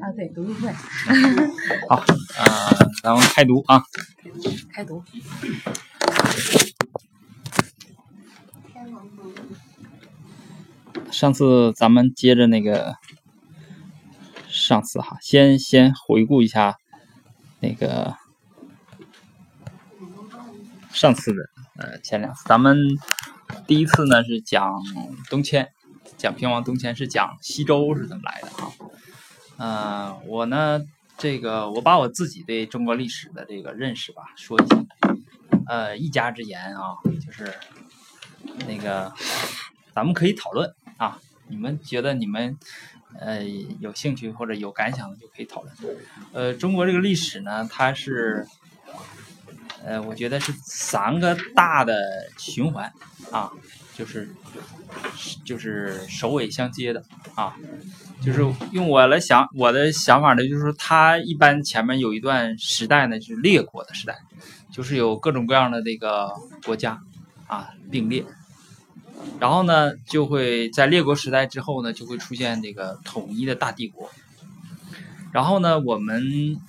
啊，对，读书会。好，咱们开读啊。开读。上次咱们接着那个，上次哈，先回顾一下那个上次的前两次，咱们第一次呢是讲东迁，讲平王东迁，是讲西周是怎么来的哈。我呢，我把我自己对中国历史的这个认识吧说一下。一家之言啊，就是那个咱们可以讨论啊，你们觉得你们有兴趣或者有感想的就可以讨论。中国这个历史呢，它是我觉得是三个大的循环啊，就是首尾相接的啊。就是用我的想法呢，就是说它一般前面有一段时代呢，就是列国的时代，就是有各种各样的这个国家啊并列，然后呢就会在列国时代之后呢，就会出现这个统一的大帝国。然后呢，我们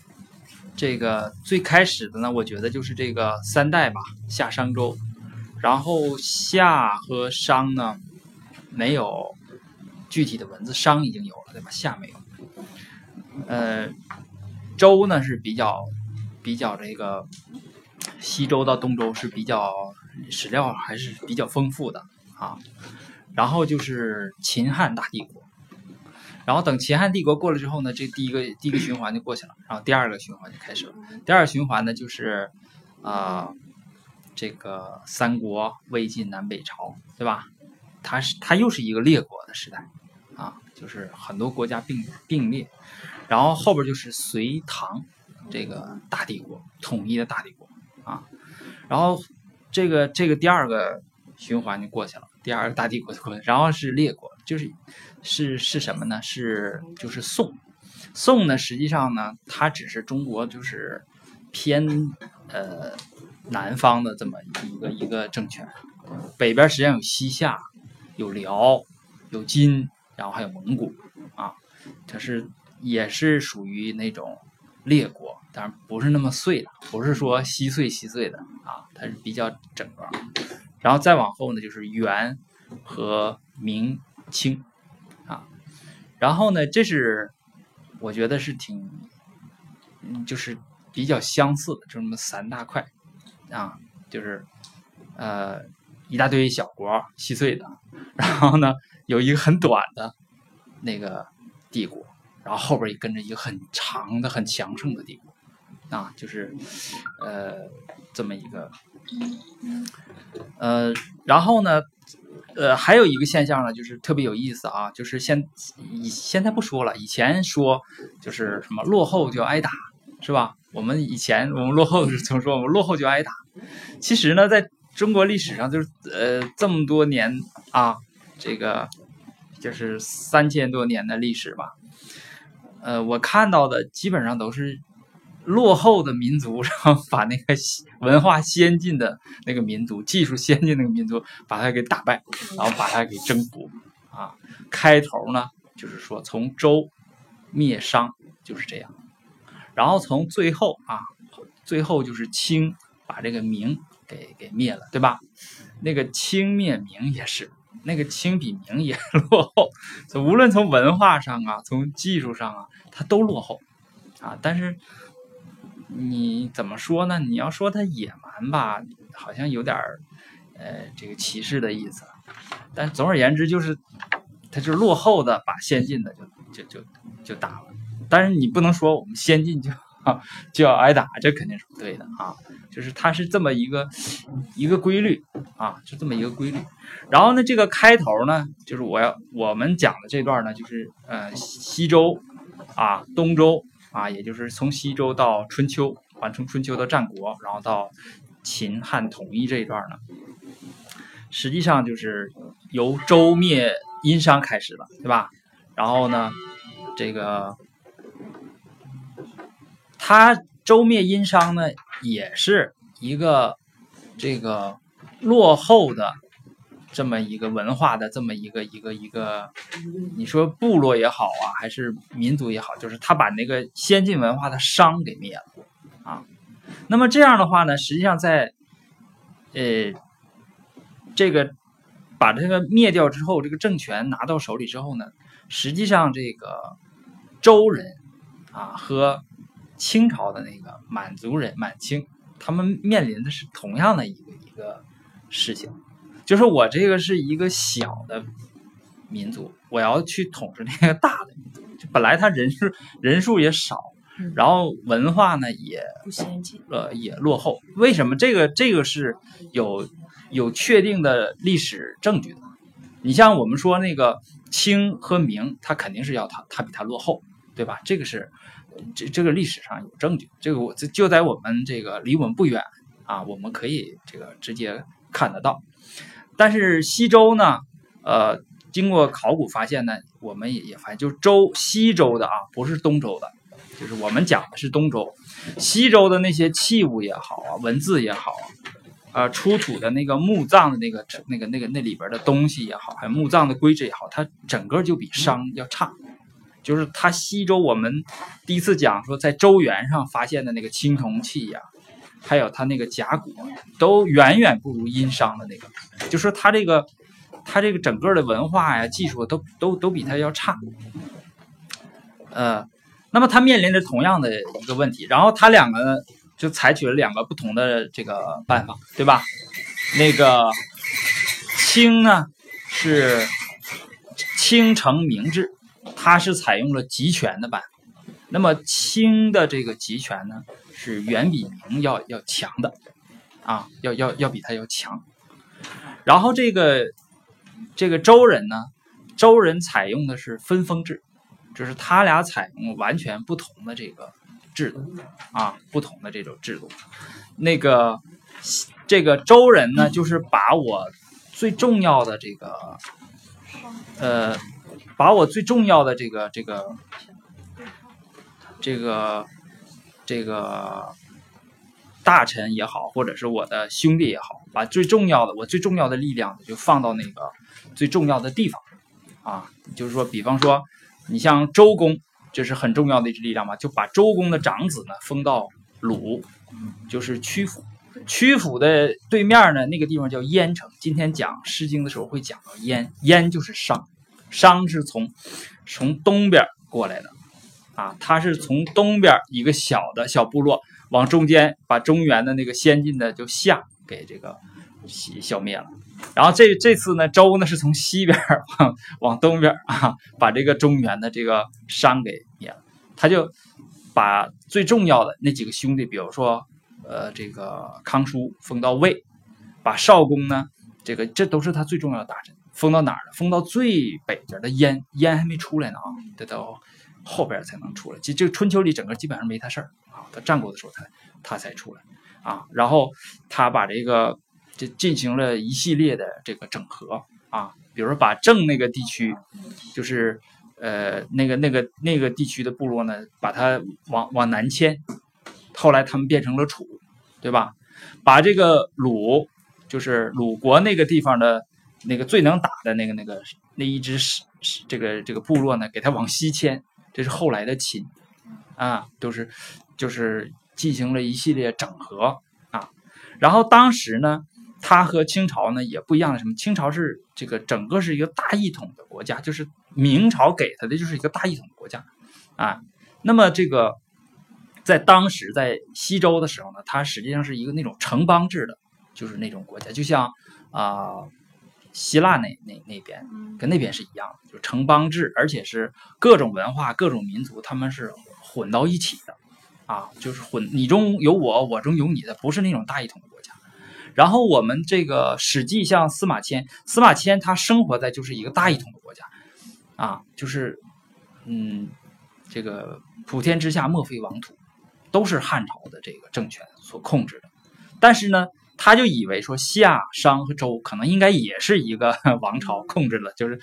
这个最开始的呢，我觉得就是这个三代吧，夏商周，然后夏和商呢没有具体的文字，商已经有了，对吧？夏没有。周呢是比较这个西周到东周是比较史料还是比较丰富的啊。然后就是秦汉大帝国，然后等秦汉帝国过了之后呢，这第一个循环就过去了，然后第二个循环就开始了。第二个循环呢就是这个三国、魏晋南北朝，对吧？它又是一个列国的时代啊，就是很多国家并列，然后后边就是隋唐这个大帝国，统一的大帝国啊。然后这个第二个循环就过去了，第二个大帝国就过去，然后是列国，就是什么呢？就是宋呢，实际上呢，它只是中国就是偏南方的这么一个政权，北边实际上有西夏、有辽、有金，然后还有蒙古啊，它也是属于那种列国，当然不是那么碎的，不是说稀碎的啊，它是比较整个。然后再往后呢，就是元和明清啊，然后呢，这是我觉得是就是比较相似的，就这么三大块啊，就是一大堆小国细碎的，然后呢有一个很短的那个帝国，然后后边也跟着一个很长的很强盛的帝国啊，就是这么一个然后呢还有一个现象呢，就是特别有意思啊，就是现在不说了，以前说就是什么落后就挨打，是吧？我们落后怎么说？我们落后就挨打。其实呢，在中国历史上就是这么多年啊，这个就是3000多年的历史吧。我看到的基本上都是落后的民族，然后把那个文化先进的那个民族、技术先进的那个民族，把它给打败，然后把它给征服啊。开头呢，就是说从周灭商就是这样。然后从最后就是清把这个明给灭了，对吧？那个清灭明也是，那个清比明也落后，所以无论从文化上啊，从技术上啊，它都落后啊。但是你怎么说呢？你要说它野蛮吧，好像有点这个歧视的意思。但总而言之，就是它就是落后的把先进的就打了。但是你不能说我们先进就要挨打，这肯定是不对的啊！就是它是这么一个规律啊，就这么一个规律。然后呢，这个开头呢，就是我们讲的这段呢，就是西周啊、东周啊，也就是从西周到春秋，从春秋到战国，然后到秦汉统一这一段呢，实际上就是由周灭殷商开始了，对吧？然后呢，这个。他周灭殷商呢，也是一个这个落后的这么一个文化的这么一个，你说部落也好啊，还是民族也好，就是他把那个先进文化的商给灭了啊。那么这样的话呢，实际上在这个把这个灭掉之后，这个政权拿到手里之后呢，实际上这个周人啊和清朝的那个满族人满清，他们面临的是同样的一个事情，就是我这个是一个小的民族，我要去统治那个大的民族，就本来他人数也少，然后文化呢也不先进，也落后。为什么这个是有确定的历史证据的？你像我们说那个清和明，他肯定是要他比他落后，对吧？这个是这个历史上有证据，这个我就在我们这个离我们不远啊，我们可以这个直接看得到。但是西周呢，经过考古发现呢，我们也发现就是西周的啊，不是东周的，就是我们讲的是东周，西周的那些器物也好啊，文字也好啊，出土的那个墓葬的那个那里边的东西也好，还有墓葬的规制也好，它整个就比商要差。就是它西周，我们第一次讲说在周原上发现的那个青铜器呀、啊，还有它那个甲骨，都远远不如殷商的那个。就说它这个整个的文化呀、技术都比它要差。那么它面临着同样的一个问题，然后它两个呢就采取了两个不同的这个办法，对吧？那个清呢是清承明制，它是采用了集权的办法。那么清的这个集权呢，是远比明要强的啊，要比它要强。然后这个周人呢，周人采用的是分封制，就是他俩采用完全不同的这个制度啊，不同的这种制度。那个这个周人呢，就是把我最重要的这个这个大臣也好，或者是我的兄弟也好，把我最重要的力量就放到那个最重要的地方啊。就是说，比方说你像周公，这是很重要的一支力量嘛，就把周公的长子呢封到鲁，就是曲阜。曲阜的对面呢，那个地方叫鄢城。今天讲《诗经》的时候会讲到鄢，鄢就是商，商是从东边过来的。啊，他是从东边一个小部落往中间把中原的那个先进的就夏给这个消灭了，然后这次呢周呢是从西边往东边啊把这个中原的这个商给灭了，他就把最重要的那几个兄弟，比如说这个康叔封到魏，把少公呢这都是他最重要的大臣，封到哪儿呢？封到最北边的燕，燕还没出来呢啊，这都后边才能出来，其实这个春秋里整个基本上没他事儿啊，到战国的时候他才出来啊。然后他把这进行了一系列的这个整合啊，比如说把郑那个地区，就是那个地区的部落呢，把它往南迁，后来他们变成了楚，对吧？把这个鲁，就是鲁国那个地方的那个最能打的那个那一支这个部落呢，给他往西迁。这是后来的秦啊，就是进行了一系列整合啊。然后当时呢，他和清朝呢也不一样的，什么？清朝是这个整个是一个大一统的国家，就是明朝给他的就是一个大一统的国家啊。那么这个在当时在西周的时候呢，它实际上是一个那种城邦制的，就是那种国家，就像希腊那边跟那边是一样的，就是城邦制，而且是各种文化、各种民族，他们是混到一起的，啊，就是你中有我，我中有你的，不是那种大一统的国家。然后我们这个《史记》像司马迁他生活在就是一个大一统的国家，啊，就是这个普天之下莫非王土，都是汉朝的这个政权所控制的，但是呢。他就以为说夏商和周可能应该也是一个王朝控制了，就是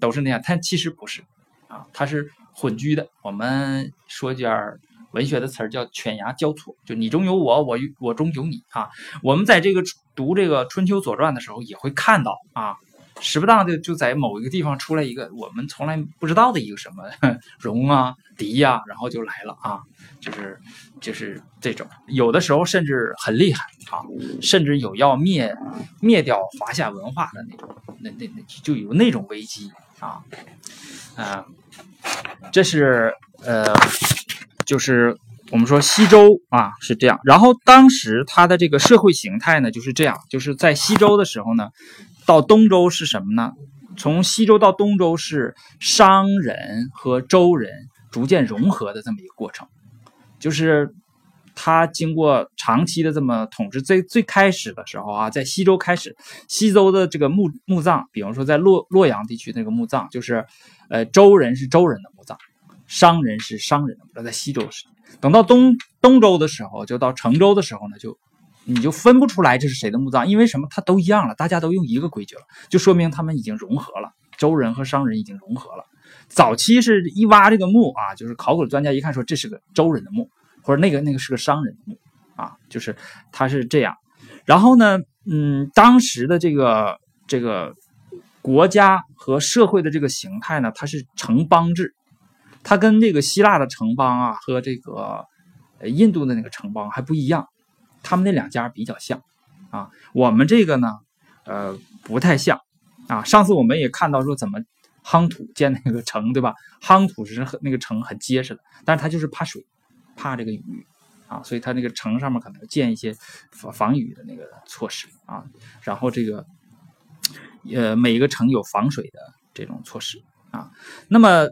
都是那样，但其实不是啊，它是混居的。我们说点文学的词儿叫犬牙交错，就你中有我，我中有你啊。我们在这个读这个《春秋左传》的时候也会看到啊，时不当就在某一个地方出来一个我们从来不知道的一个什么戎啊、狄啊，然后就来了啊，就是这种，有的时候甚至很厉害啊，甚至有要灭掉华夏文化的那种，那就有那种危机啊，这是就是我们说西周啊是这样，然后当时它的这个社会形态呢就是这样，就是在西周的时候呢。到东周是什么呢？从西周到东周是商人和周人逐渐融合的这么一个过程，就是他经过长期的这么统治，最开始的时候啊，在西周开始，西周的这个墓葬，比方说在洛阳地区那个墓葬，就是周人是周人的墓葬，商人是商人的墓葬，在西周时，等到东周的时候，就到成周的时候呢，你就分不出来这是谁的墓葬，因为什么？它都一样了，大家都用一个规矩了，就说明他们已经融合了，周人和商人已经融合了。早期是一挖这个墓啊，就是考古专家一看说这是个周人的墓，或者那个是个商人的墓啊，就是它是这样。然后呢，当时的这个国家和社会的这个形态呢，它是城邦制，它跟这个希腊的城邦啊和这个印度的那个城邦还不一样。他们那两家比较像啊，我们这个呢不太像啊。上次我们也看到说怎么夯土建那个城，对吧？夯土是那个城很结实的，但是它就是怕水怕这个雨啊，所以它那个城上面可能建一些防雨的那个措施啊，然后这个每一个城有防水的这种措施啊。那么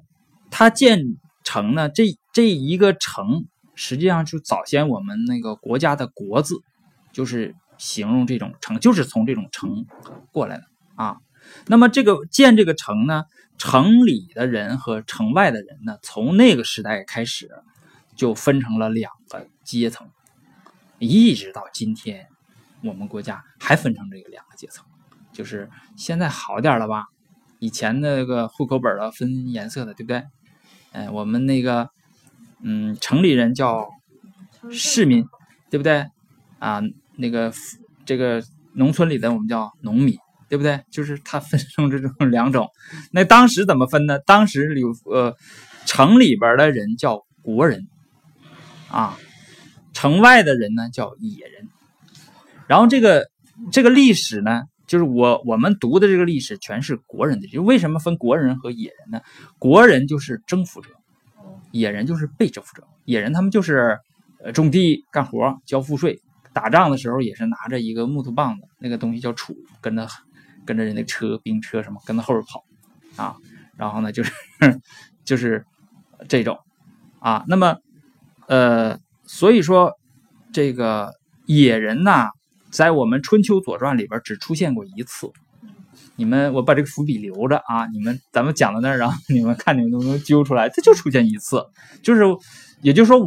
它建城呢，这一个城实际上就早先我们那个国家的国字就是形容这种城，就是从这种城过来的啊。那么这个建这个城呢，城里的人和城外的人呢，从那个时代开始就分成了两个阶层，一直到今天我们国家还分成这个两个阶层，就是现在好点了吧，以前那个户口本了分颜色的，对不对？我们那个城里人叫市民，对不对啊？那个这个农村里的我们叫农民，对不对？就是他分成这种两种。那当时怎么分呢？当时有城里边的人叫国人啊，城外的人呢叫野人。然后这个历史呢，就是我们读的这个历史全是国人的。就为什么分国人和野人呢？国人就是征服者。野人就是被征服者，野人他们就是种地干活交赋税，打仗的时候也是拿着一个木头棒子，那个东西叫杵，跟着人的车兵车什么跟着后边跑啊，然后呢就是这种啊。那么所以说这个野人呢，在我们春秋左传里边只出现过一次。我把这个伏笔留着啊，咱们讲到那儿，然后你们看你们能不能揪出来，它就出现一次，也就是说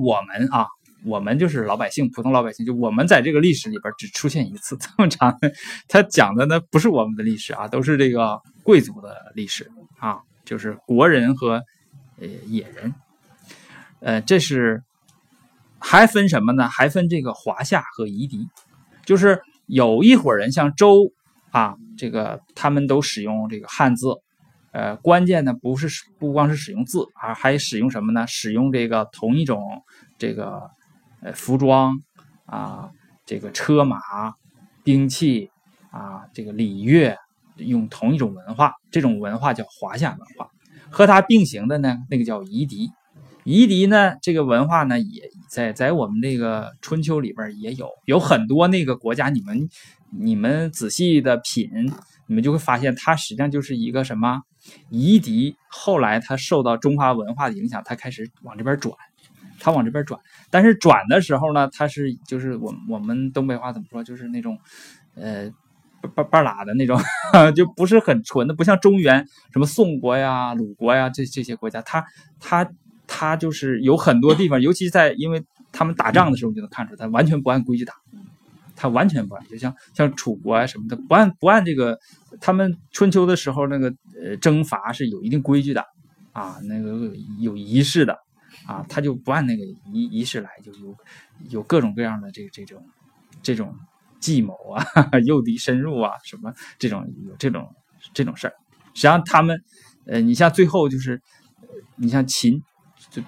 我们就是老百姓，普通老百姓，就我们在这个历史里边只出现一次，这么长，他讲的呢不是我们的历史啊，都是这个贵族的历史啊，就是国人和野人，这是还分什么呢？还分这个华夏和夷狄，就是有一伙人像周。啊，这个他们都使用这个汉字，关键呢不光是使用字，还使用什么呢？使用这个同一种这个服装啊，这个车马兵器啊，这个礼乐，用同一种文化，这种文化叫华夏文化。和它并行的呢，那个叫夷狄。夷狄呢，这个文化呢，也在我们这个春秋里边也有很多那个国家，你们仔细的品，你们就会发现它实际上就是一个什么夷狄。后来它受到中华文化的影响，它开始往这边转，但是转的时候呢，它是就是我们东北话怎么说，就是那种半拉的那种就不是很纯的，不像中原什么宋国呀、鲁国呀这些国家，它就是有很多地方，尤其因为他们打仗的时候，你就能看出他完全不按规矩打，他完全不按，就像楚国啊什么的，不按这个，他们春秋的时候那个征伐是有一定规矩的啊，那个有仪式的啊，他就不按那个仪式来，就有各种各样的这种计谋啊，诱敌深入啊，什么这种有这种这种事儿。实际上他们你像最后就是你像秦最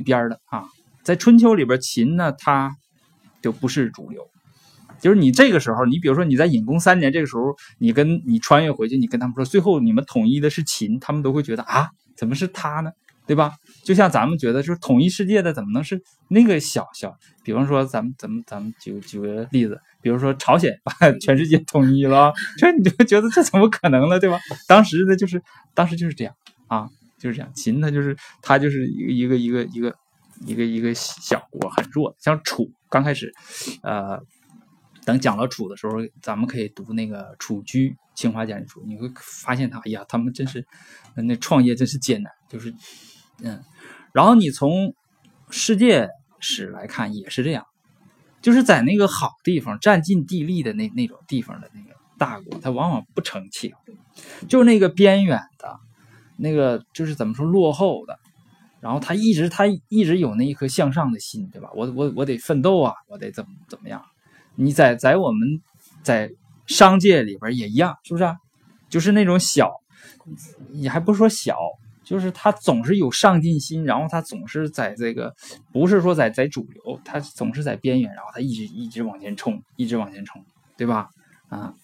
边的啊，在春秋里边秦呢它就不是主流。就是你这个时候，你比如说你在隐公3年这个时候，你穿越回去，你跟他们说最后你们统一的是秦，他们都会觉得啊怎么是他呢，对吧？就像咱们觉得就是统一世界的怎么能是那个小，比方说咱们举个例子，比如说朝鲜把全世界统一了，这你就觉得这怎么可能呢，对吧？当时就是这样啊，就是这样，秦它就是一个小国，很弱。像楚刚开始等讲到楚的时候，咱们可以读那个楚居清华简书，你会发现他，哎呀，他们真是那创业真是艰难，就是然后你从世界史来看也是这样，就是在那个好地方占尽地利的那种地方的那个大国，它往往不成器，就是那个边远的，那个就是怎么说落后的，然后他一直有那一颗向上的心，对吧？我得奋斗啊，我得怎么样。你在我们在商界里边也一样，是不是啊？就是那种小，你还不说小，就是他总是有上进心，然后他总是在这个不是说在主流，他总是在边缘，然后他一直往前冲，对吧？啊，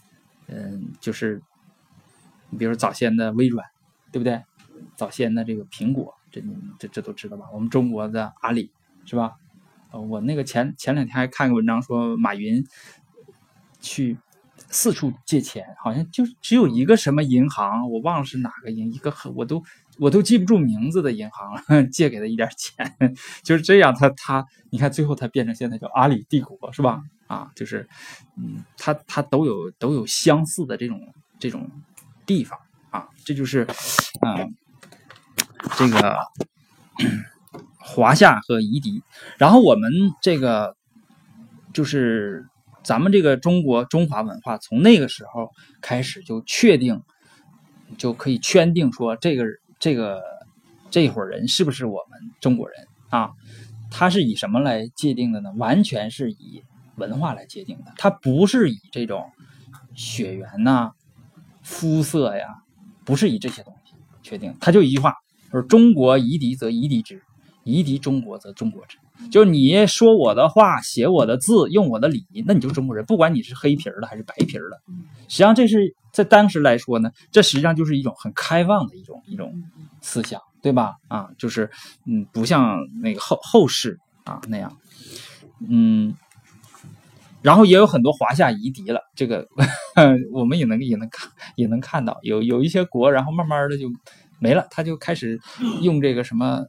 就是你比如说早先的微软，对不对？早先的这个苹果，这都知道吧？我们中国的阿里，是吧？我那个前两天还看个文章说马云去四处借钱，好像就只有一个什么银行，我忘了是哪个银，一个我都记不住名字的银行借给他一点钱，就是这样。他你看最后他变成现在叫阿里帝国，是吧？啊，就是他都有相似的这种地方啊，这就是这个。华夏和夷狄，然后我们这个就是咱们这个中华文化，从那个时候开始就确定，就可以圈定说这伙人是不是我们中国人啊？他是以什么来界定的呢？完全是以文化来界定的，他不是以这种血缘呐、肤色呀，不是以这些东西确定，他就一句话，就是中国夷狄则夷狄之。夷狄中国则中国之，就是你说我的话，写我的字，用我的礼，那你就是中国人，不管你是黑皮的还是白皮的。实际上这是在当时来说呢，这实际上就是一种很开放的一种思想，对吧？啊，就是不像那个后世啊那样，然后也有很多华夏夷狄了，这个我们也能看到，有一些国，然后慢慢的就没了，他就开始用这个什么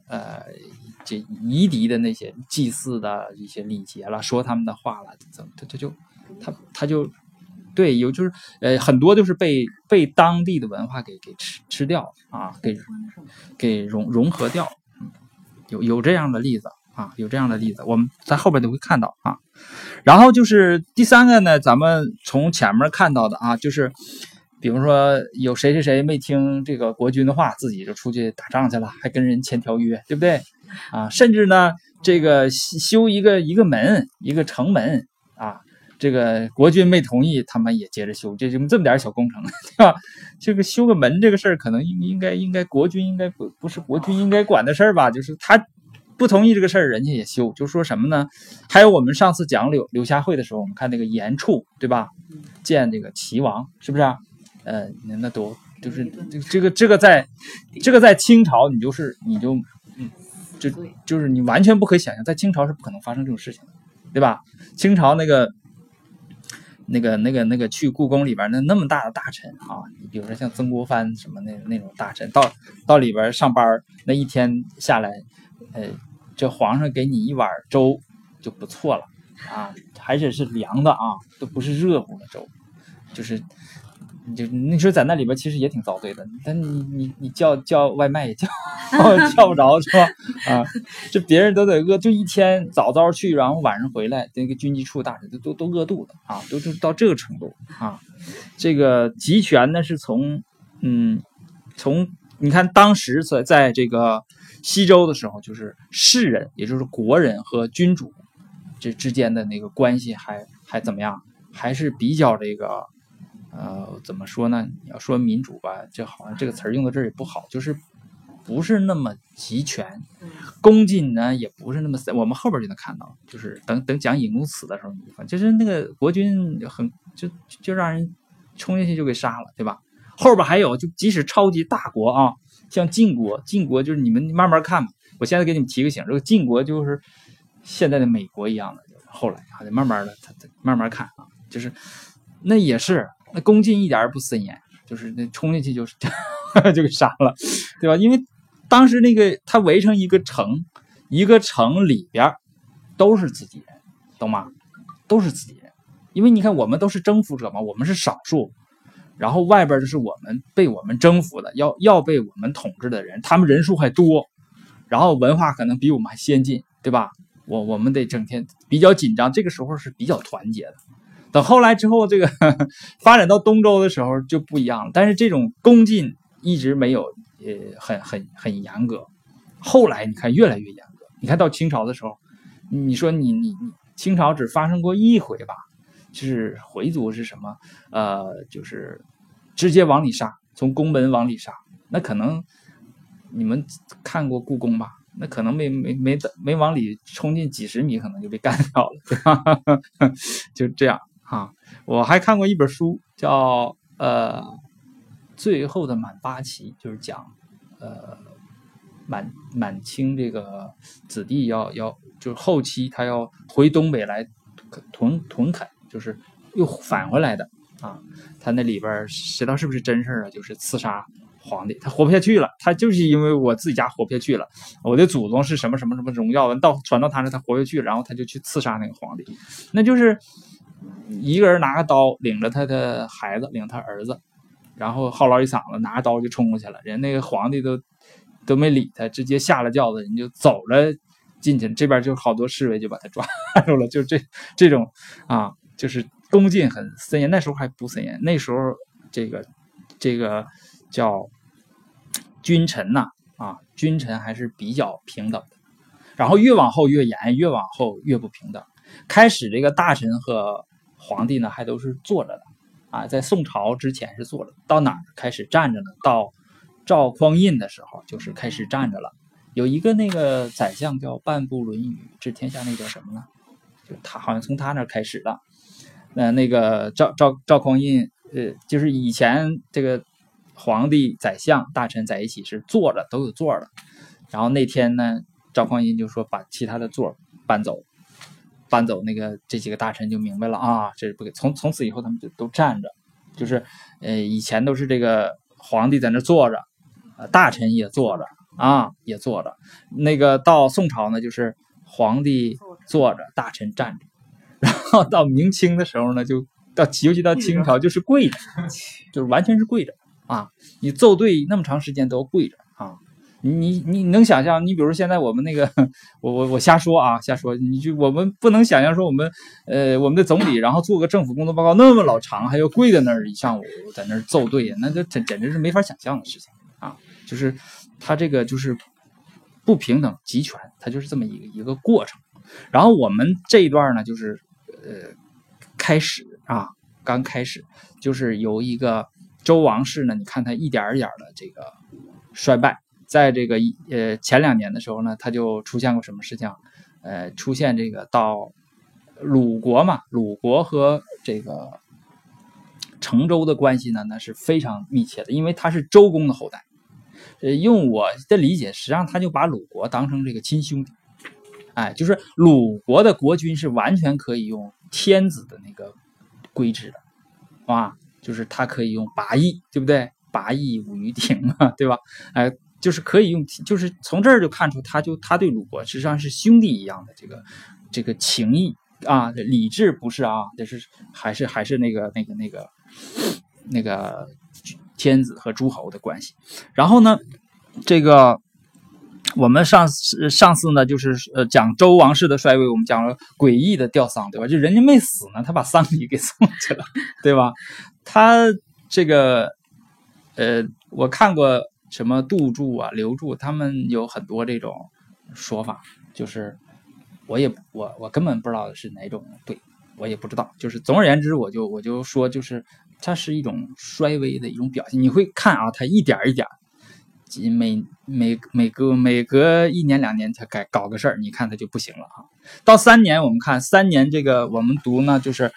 这夷狄的那些祭祀的一些礼节了，说他们的话了，他就对，有就是很多就是被当地的文化给吃掉啊，给融合掉，有这样的例子啊，我们在后边就会看到啊。然后就是第三个呢，咱们从前面看到的啊，就是。比如说有谁没听这个国君的话，自己就出去打仗去了，还跟人签条约，对不对啊？甚至呢，这个修一个城门啊，这个国君没同意，他们也接着修，这么点小工程，对吧？这个修个门这个事儿，可能应该国君应该不是国君应该管的事儿吧？就是他不同意这个事儿，人家也修，就说什么呢？还有我们上次讲柳下惠的时候，我们看那个严处，对吧？见这个齐王，是不是啊？那都就是这个在清朝，就是你完全不可以想象，在清朝是不可能发生这种事情的，对吧？清朝那个去故宫里边那么大的大臣啊，比如说像曾国藩什么那种大臣，到里边上班那一天下来，这皇上给你一碗粥就不错了啊，还是凉的啊，都不是热乎的粥，就是。就那时候在那里边其实也挺遭罪的，但你叫外卖也叫不着，是吧？啊，这别人都得饿，就一天早去，然后晚上回来，那个军机处大臣都饿肚子啊，都到这个程度啊。这个集权呢是从你看当时在这个西周的时候，就是士人，也就是国人和君主这之间的那个关系还怎么样，还是比较这个。怎么说呢？你要说民主吧，就好像这个词儿用到这儿也不好，就是不是那么集权，恭进呢也不是那么，我们后边就能看到，就是等讲引弓词的时候，就是那个国军很就让人冲进去就给杀了，对吧？后边还有，就即使超级大国啊，像晋国就是你们慢慢看吧，我现在给你们提个醒，这个晋国就是现在的美国一样的，就是后来还得慢慢的，他慢慢看啊，就是那也是那攻进一点不森严，就是那冲进去就是就给杀了，对吧？因为当时那个他围成一个城里边都是自己人，懂吗？都是自己人，因为你看我们都是征服者嘛，我们是少数。然后外边就是我们被我们征服的，要被我们统治的人，他们人数还多，然后文化可能比我们还先进，对吧？我们得整天比较紧张，这个时候是比较团结的。等后来之后，这个发展到东周的时候就不一样了。但是这种攻进一直没有很严格，后来你看越来越严格。你看到清朝的时候，你说你清朝只发生过一回吧？就是回族是什么？就是直接往里杀，从宫门往里杀。那可能你们看过故宫吧？那可能没往里冲进几十米，可能就被干掉了，对吧？就这样啊。我还看过一本书叫《最后的满八旗》，就是讲满清这个子弟要就是后期他要回东北来屯垦。就是又返回来的啊，他那里边谁知道是不是真事儿啊？就是刺杀皇帝，他活不下去了，他就是因为我自己家活不下去了，我的祖宗是什么什么什么荣耀，传到他那他活不下去，然后他就去刺杀那个皇帝，那就是一个人拿个刀领着他的孩子，领他儿子，然后号嗷一嗓子，拿着刀就冲过去了，人那个皇帝都没理他，直接下了轿子，人就走了进去，这边就好多侍卫就把他抓住了，就这种啊。就是攻进很森严，那时候还不森严，那时候这个叫君臣呐啊，君臣还是比较平等的。然后越往后越严，越往后越不平等。开始这个大臣和皇帝呢，还都是坐着的啊，在宋朝之前是坐着，到哪儿开始站着呢？到赵匡胤的时候，就是开始站着了。有一个那个宰相叫半部论语治天下，那叫什么呢？就他好像从他那儿开始的。那个赵匡胤，就是以前这个皇帝、宰相、大臣在一起是坐着，都有座的。然后那天呢，赵匡胤就说把其他的座搬走，那个这几个大臣就明白了啊，这是不给。从此以后他们就都站着，就是以前都是这个皇帝在那坐着，大臣也坐着啊，也坐着。那个到宋朝呢，就是皇帝坐着，大臣站着。然后到明清的时候呢，就尤其到清朝就是跪着，就是完全是跪着啊！你奏对那么长时间都跪着啊！你能想象？你比如说现在我们那个，我瞎说，我们不能想象说我们的总理，然后做个政府工作报告那么老长，还要跪在那儿一上午在那儿奏对，那就简直是没法想象的事情啊！就是他这个就是不平等集权，他就是这么一个过程。然后我们这一段呢，就是。开始啊，刚开始就是由一个周王室呢，你看他一点儿一点儿的这个衰败，在这个前2年的时候呢，他就出现过什么事情？出现这个到鲁国嘛，鲁国和这个成周的关系呢，那是非常密切的，因为他是周公的后代。用我的理解，实际上他就把鲁国当成这个亲兄弟。哎，就是鲁国的国君是完全可以用天子的那个规制的，啊，就是他可以用八佾，对不对？八佾舞于庭嘛，对吧？哎，就是可以用，就是从这儿就看出他对鲁国实际上是兄弟一样的这个情谊啊，礼制不是啊，但是还是那个天子和诸侯的关系。然后呢，这个。我们上次呢，就是讲周王室的衰微，我们讲了诡异的吊丧，对吧？就人家没死呢，他把丧礼给送去了，对吧？他这个我看过什么杜注啊、刘注，他们有很多这种说法，就是我根本不知道是哪种对，我也不知道。就是总而言之，我就说，就是它是一种衰微的一种表现。你会看啊，它一点一点，每隔一年两年它搞个事儿，你看它就不行了啊。到3年，我们看3年这个我们读呢，就是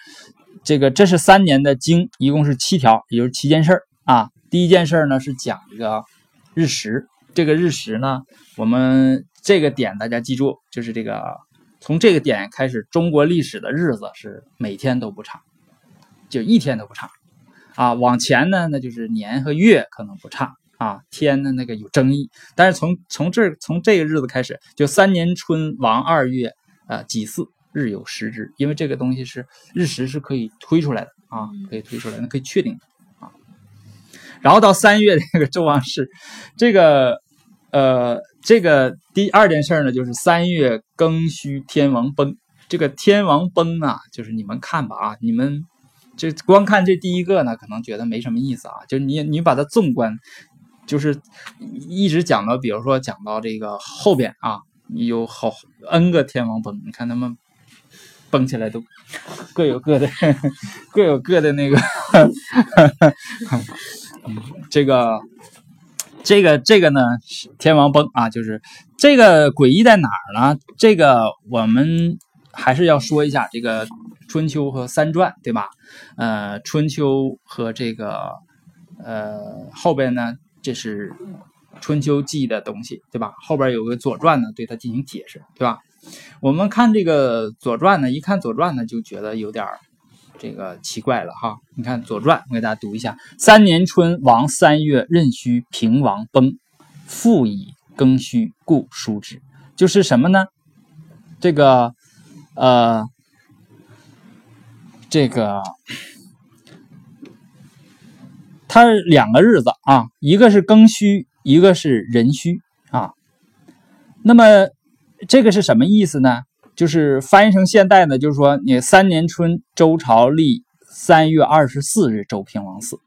这个这是3年的经，一共是7条，也就是7件事儿啊。第一件事呢是讲一个日食，这个日食呢，我们这个点大家记住，就是这个从这个点开始，中国历史的日子是每天都不差，就一天都不差啊。往前呢，那就是年和月可能不差啊，天呢那个有争议。但是从这个日子开始，就3年春王2月己巳，日有食之，因为这个东西是日食是可以推出来的啊，可以推出来的，可以确定的。然后到3月这个纣王氏，这个第2件事呢，就是3月庚戌天王崩。这个天王崩啊，就是你们看吧啊，你们这光看这第一个呢，可能觉得没什么意思啊。就是你把它纵观，就是一直讲到，比如说讲到这个后边啊，有好 N 个天王崩，你看他们崩起来都各有各的那个。这个呢，天王崩啊，就是这个诡异在哪儿呢？这个我们还是要说一下这个春秋和三传，对吧？春秋和这个后边呢，这是春秋记的东西，对吧？后边有个左传呢，对它进行解释，对吧？我们看这个左传呢，一看左传呢，就觉得有点这个奇怪了哈。你看左传，我给大家读一下。3年春王3月壬戌平王崩，复以庚戌故书之。就是什么呢？这个它2个日子啊，一个是庚戌，一个是壬戌啊。那么这个是什么意思呢？就是翻译成现代呢，就是说你3年春周朝历3月24日周平王死，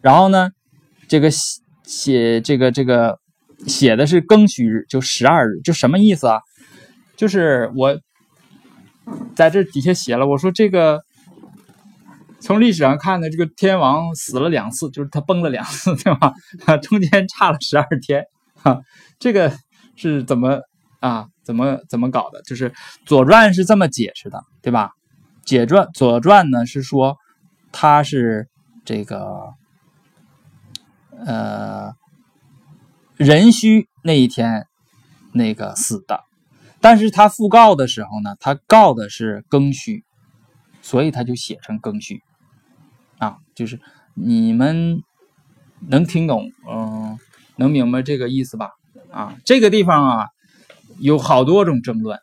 然后呢，这个这个写的是庚戌日，就12日，就什么意思啊？就是我在这底下写了，我说这个从历史上看呢，这个天王死了2次，就是他崩了2次，对吧？中间差了12天啊，这个是怎么？啊，怎么搞的？就是左传是这么解释的，对吧？左传呢是说它是这个壬戌那一天那个死的，但是他复告的时候呢，他告的是庚戌，所以他就写成庚戌啊。就是你们能听懂，能明白这个意思吧？啊，这个地方啊。有好多种争论，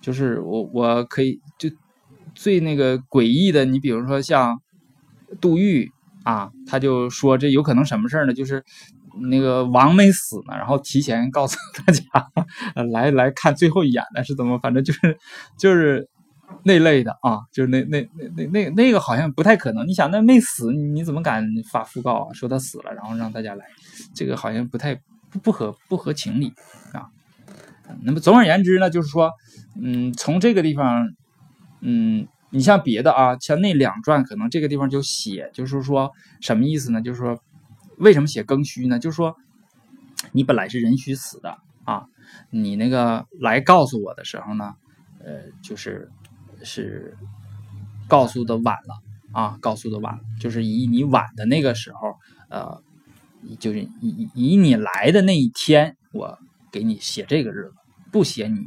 就是我可以就最那个诡异的，你比如说像杜预啊，他就说这有可能什么事呢？就是那个王没死呢，然后提前告诉大家来看最后一眼的是怎么，反正就是那类的啊，就是那个好像不太可能。你想那没死，你怎么敢发讣告啊？说他死了，然后让大家来，这个好像不太不合情理啊。那么总而言之呢，就是说，从这个地方，你像别的啊，像那2传，可能这个地方就写，就是说什么意思呢？就是说，为什么写庚戌呢？就是说，你本来是壬戌死的啊，你那个来告诉我的时候呢，就是告诉的晚了啊，告诉的晚了，就是以你晚的那个时候，就是以你来的那一天，我。给你写这个日子，不写你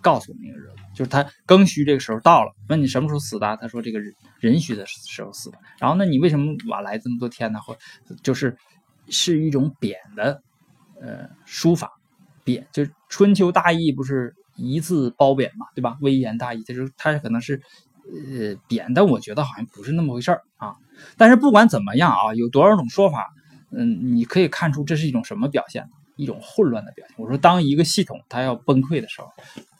告诉我那个日子，就是他庚戌这个时候到了，问你什么时候死的，他说这个壬戌的时候死的，然后那你为什么晚来这么多天呢？或就是是一种贬的书法，贬就是春秋大义不是一字褒贬嘛，对吧？微言大义，就是他可能是贬，但我觉得好像不是那么回事儿啊。但是不管怎么样啊，有多少种说法，你可以看出这是一种什么表现。一种混乱的表现。我说，当一个系统它要崩溃的时候，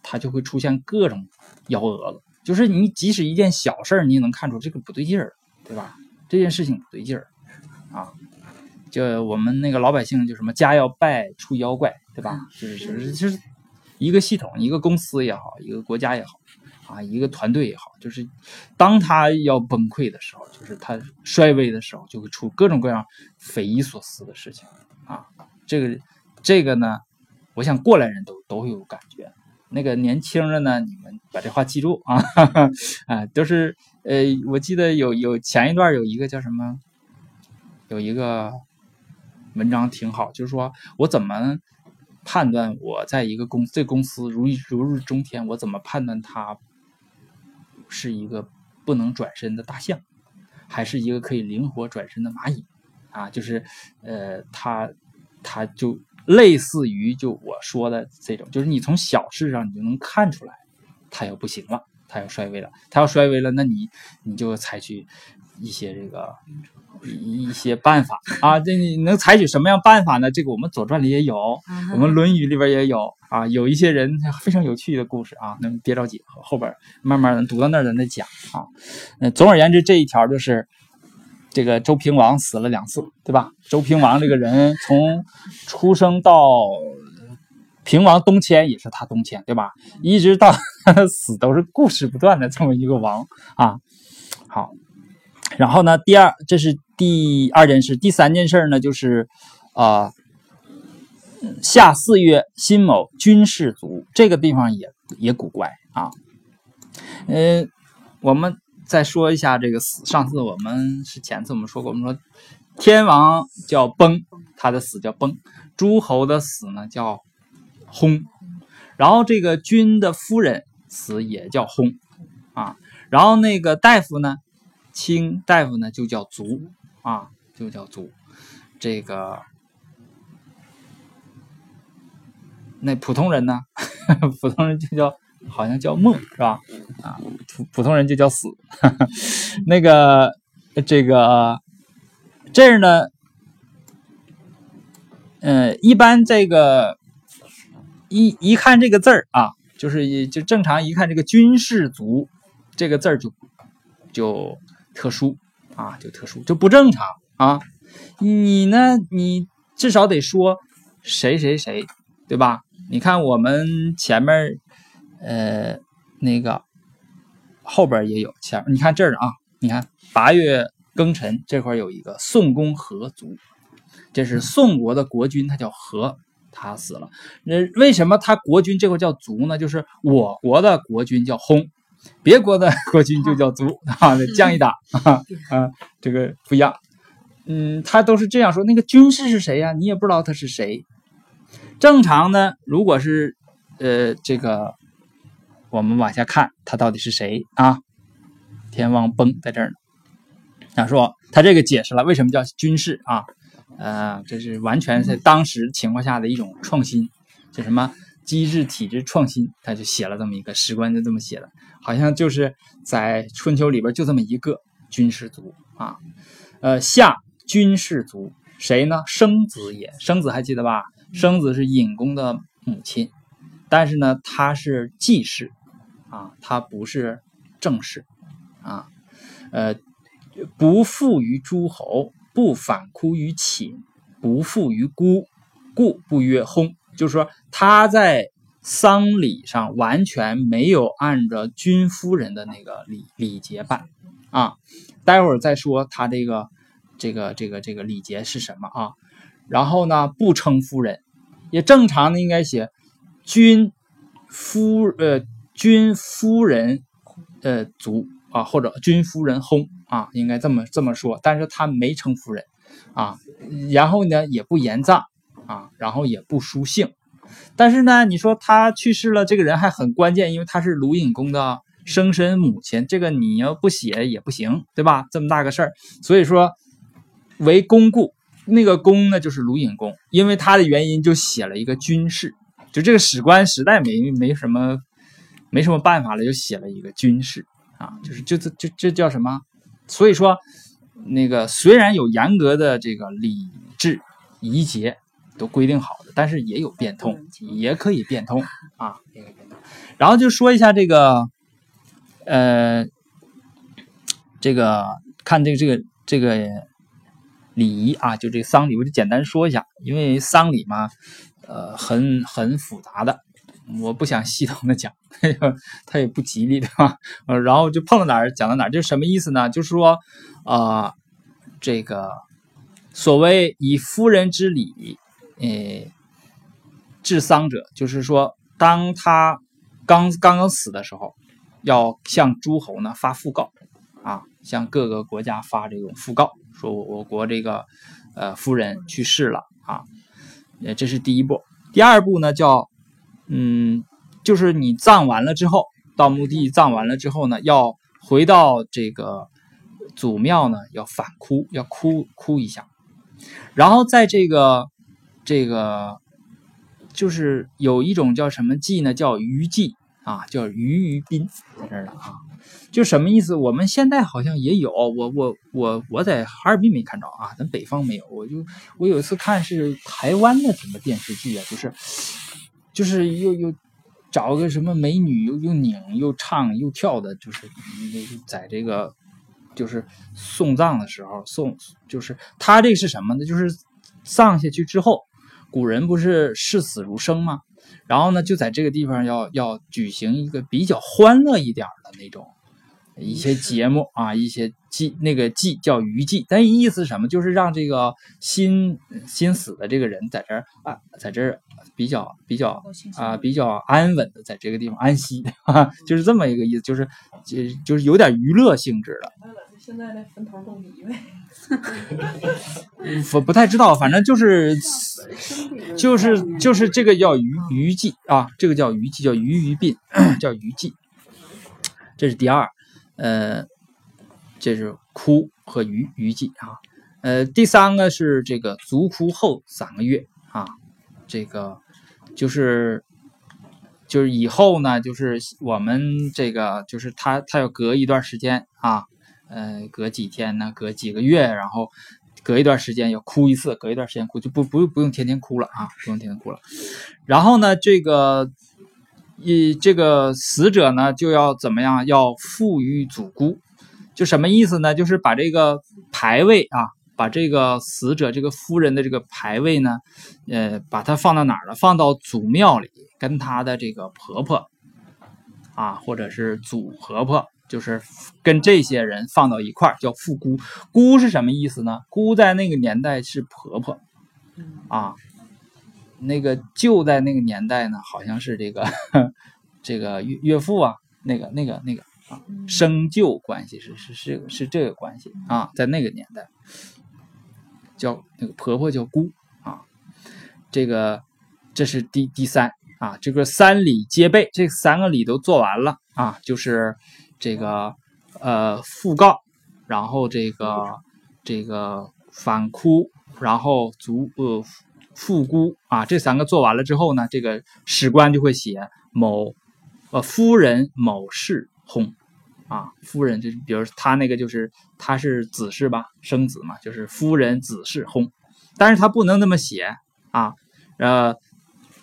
它就会出现各种幺蛾子。就是你即使一件小事儿，你也能看出这个不对劲儿，对吧？这件事情不对劲儿啊！就我们那个老百姓就什么家要败出妖怪，对吧？就是一个系统，一个公司也好，一个国家也好，啊，一个团队也好，就是当他要崩溃的时候，就是他衰微的时候，就会出各种各样匪夷所思的事情啊。这个呢，我想过来人都会有感觉。那个年轻的呢，你们把这话记住啊，就是我记得有前一段有一个叫什么，有一个文章挺好，就是说我怎么判断我在一个公司如日中天，我怎么判断它是一个不能转身的大象，还是一个可以灵活转身的蚂蚁啊？就是它就类似于就我说的这种，就是你从小事上你就能看出来，它要不行了，它要衰微了，它要衰微了，那你就采取一些这个一些办法啊。这你能采取什么样办法呢？这个我们《左传》里也有，我们《论语》里边也有啊。有一些人非常有趣的故事啊，那别着急，后边慢慢的读到那儿咱再讲啊。总而言之，这一条就是这个周平王死了2次，对吧？周平王这个人从出生到平王东迁也是他东迁，对吧？一直到他的死都是故事不断的这么一个王啊。好，然后呢，这是第二件事。第3件事呢，就是夏4月辛卯，军事卒。这个地方也古怪啊。我们再说一下这个死。上次我们是前次我们说过，我们说天王叫崩，他的死叫崩；诸侯的死呢叫薨，然后这个君的夫人死也叫薨啊。然后那个大夫呢，卿大夫呢就叫卒啊，就叫卒。这个那普通人呢，普通人就叫。好像叫梦是吧？啊，普通人就叫死。那个这儿呢，一般这个一看这个字儿啊，就正常一看这个军事卒这个字儿就特殊啊，就特殊，就不正常啊。你呢，你至少得说谁谁谁，对吧？你看我们前面。那个后边也有前，你看这儿啊，你看8月庚辰这块有一个宋公和卒，这是宋国的国君，他叫和，他死了。那为什么他国君这块叫卒呢？就是我国的国君叫薨，别国的国君就叫卒啊，降一档啊，这个不一样。他都是这样说。那个军事是谁呀？你也不知道他是谁。正常呢，如果是这个。我们往下看他到底是谁啊？天王崩在这儿呢。他说他这个解释了为什么叫军事啊？这是完全在当时情况下的一种创新，这什么机制体制创新，他就写了这么一个史官就这么写的，好像就是在春秋里边就这么一个军事卒啊。夏军事卒谁呢？生子也，生子还记得吧？生子是隐公的母亲，但是呢，他是季氏。啊，他不是正室啊，不附于诸侯，不反哭于寝，不附于孤，故不曰薨。就是说他在丧礼上完全没有按照君夫人的那个礼节办啊。待会儿再说他这个礼节是什么啊？然后呢，不称夫人，也正常的应该写君夫人卒啊，或者君夫人薨啊，应该这么说，但是他没称夫人啊，然后呢也不言葬啊，然后也不书姓。但是呢，你说他去世了，这个人还很关键，因为他是鲁隐公的生身母亲，这个你要不写也不行，对吧？这么大个事儿，所以说为公故，那个公呢就是鲁隐公，因为他的原因就写了一个军事，就这个史官实在没什么办法了，就写了一个军事啊，这叫什么？所以说，那个虽然有严格的这个礼制仪节都规定好的，但是也有变通，也可以变通啊，也可以变通。然后就说一下这个，看这个礼仪啊，就这个丧礼，我就简单说一下，因为丧礼嘛。很复杂的，我不想系统的讲，它也不吉利，对吧？然后就碰到哪儿讲到哪儿，这是什么意思呢？就是说，这个所谓以夫人之礼，治丧者，就是说，当他刚刚死的时候，要向诸侯呢发讣告啊，向各个国家发这种讣告，说我国这个夫人去世了啊，这是第一步。第二步呢叫就是你葬完了之后，到墓地葬完了之后呢，要回到这个祖庙呢，要反哭，要哭一下。然后在这个就是有一种叫什么祭呢，叫余祭啊，叫余宾在这儿了啊。就什么意思？我们现在好像也有，我在哈尔滨没看着啊，咱北方没有。我有一次看是台湾的什么电视剧啊，就是又找个什么美女，又拧又唱又跳的，就是在这个就是送葬的时候就是他这是什么呢？就是葬下去之后，古人不是视死如生吗？然后呢，就在这个地方要举行一个比较欢乐一点的那种一些节目啊，一些祭，那个祭叫余祭，但意思什么？就是让这个新死的这个人在这儿啊，在这儿比较安稳的在这个地方安息，啊，就是这么一个意思，就是有点娱乐性质了。现在那坟头够迷呗。我不太知道，反正就是这个叫余祭啊，这个叫余祭，叫余病，叫余祭。这是第二，这是哭和余祭啊。第三个是这个卒哭后3个月啊，这个就是以后呢，就是我们这个就是他要隔一段时间啊，隔几天呢，隔几个月，然后隔一段时间要哭一次，隔一段时间哭，就不用天天哭了啊，不用天天哭了。然后呢，这个死者呢就要怎么样？要付于祖姑，就什么意思呢？就是把这个牌位啊，把这个死者这个夫人的这个牌位呢，把它放到哪儿了？放到祖庙里，跟她的这个婆婆啊，或者是祖婆婆。就是跟这些人放到一块儿叫父姑。姑是什么意思呢？姑在那个年代是婆婆啊，那个舅在那个年代呢好像是这个岳父啊，那个啊，生舅关系是这个关系啊，在那个年代叫那个婆婆叫姑啊。这是第三啊，这个三礼皆备，这三个礼都做完了啊，就是。这个讣告，然后这个反哭，然后父姑啊，这3个做完了之后呢，这个史官就会写某夫人某氏薨啊，夫人就是比如他那个就是他是子氏吧，生子嘛，就是夫人子氏薨，但是他不能那么写啊，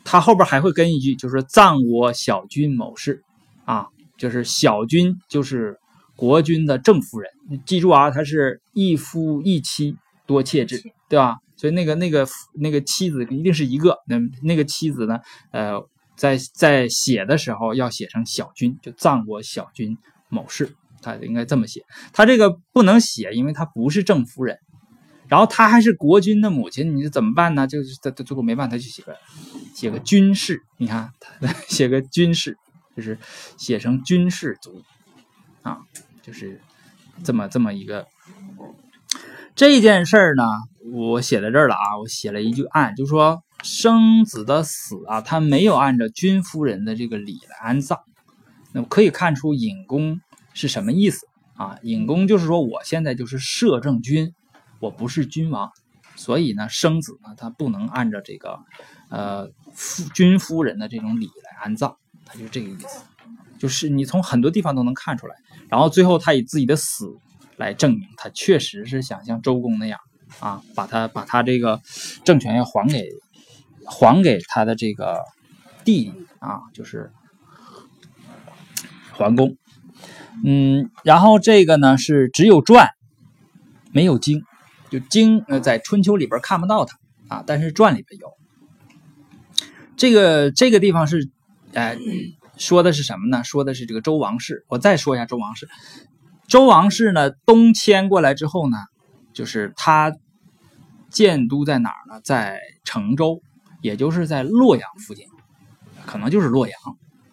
他后边还会跟一句，就是葬我小君某氏啊。就是小君就是国君的正夫人，记住啊，他是一夫一妻多妾制，对吧？所以那个妻子一定是一个，那个妻子呢，在写的时候要写成小君，就葬我小君某氏，他应该这么写。他这个不能写，因为他不是正夫人，然后他还是国君的母亲，你怎么办呢？就是他最后没办法，他就写个君氏，你看他写个君氏。就是写成军事族啊，就是这么一个这件事儿呢，我写在这儿了啊，我写了一句按，就是说生子的死啊，他没有按照君夫人的这个礼来安葬。那么可以看出隐公是什么意思啊？隐公就是说我现在就是摄政君，我不是君王，所以呢生子呢他不能按照这个君夫人的这种礼来安葬。他就这个意思，就是你从很多地方都能看出来，然后最后他以自己的死来证明他确实是想像周公那样啊，把他这个政权要还给他的这个弟弟啊，就是桓公。然后这个呢是只有传没有经，就经在春秋里边看不到它啊，但是传里边有。这个地方是说的是什么呢？说的是这个周王室。我再说一下周王室。周王室呢，东迁过来之后呢，就是他建都在哪儿呢？在成州，也就是在洛阳附近，可能就是洛阳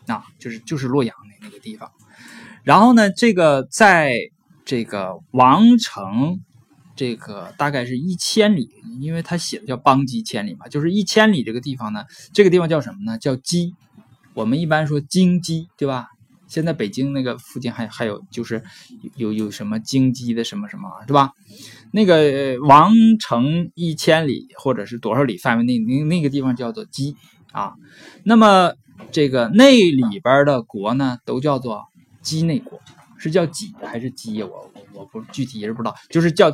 啊，就是洛阳那个地方。然后呢，这个在这个王城，这个大概是1000里，因为他写的叫邦畿千里嘛，就是1000里这个地方呢，这个地方叫什么呢？叫畿。我们一般说京畿，对吧？现在北京那个附近还有就是有什么京畿的什么什么，是吧？那个王城1000里或者是多少里范围内，那个地方叫做畿啊。那么这个内里边的国呢，都叫做畿内国，是叫畿还是畿？我不具体也是不知道，就是叫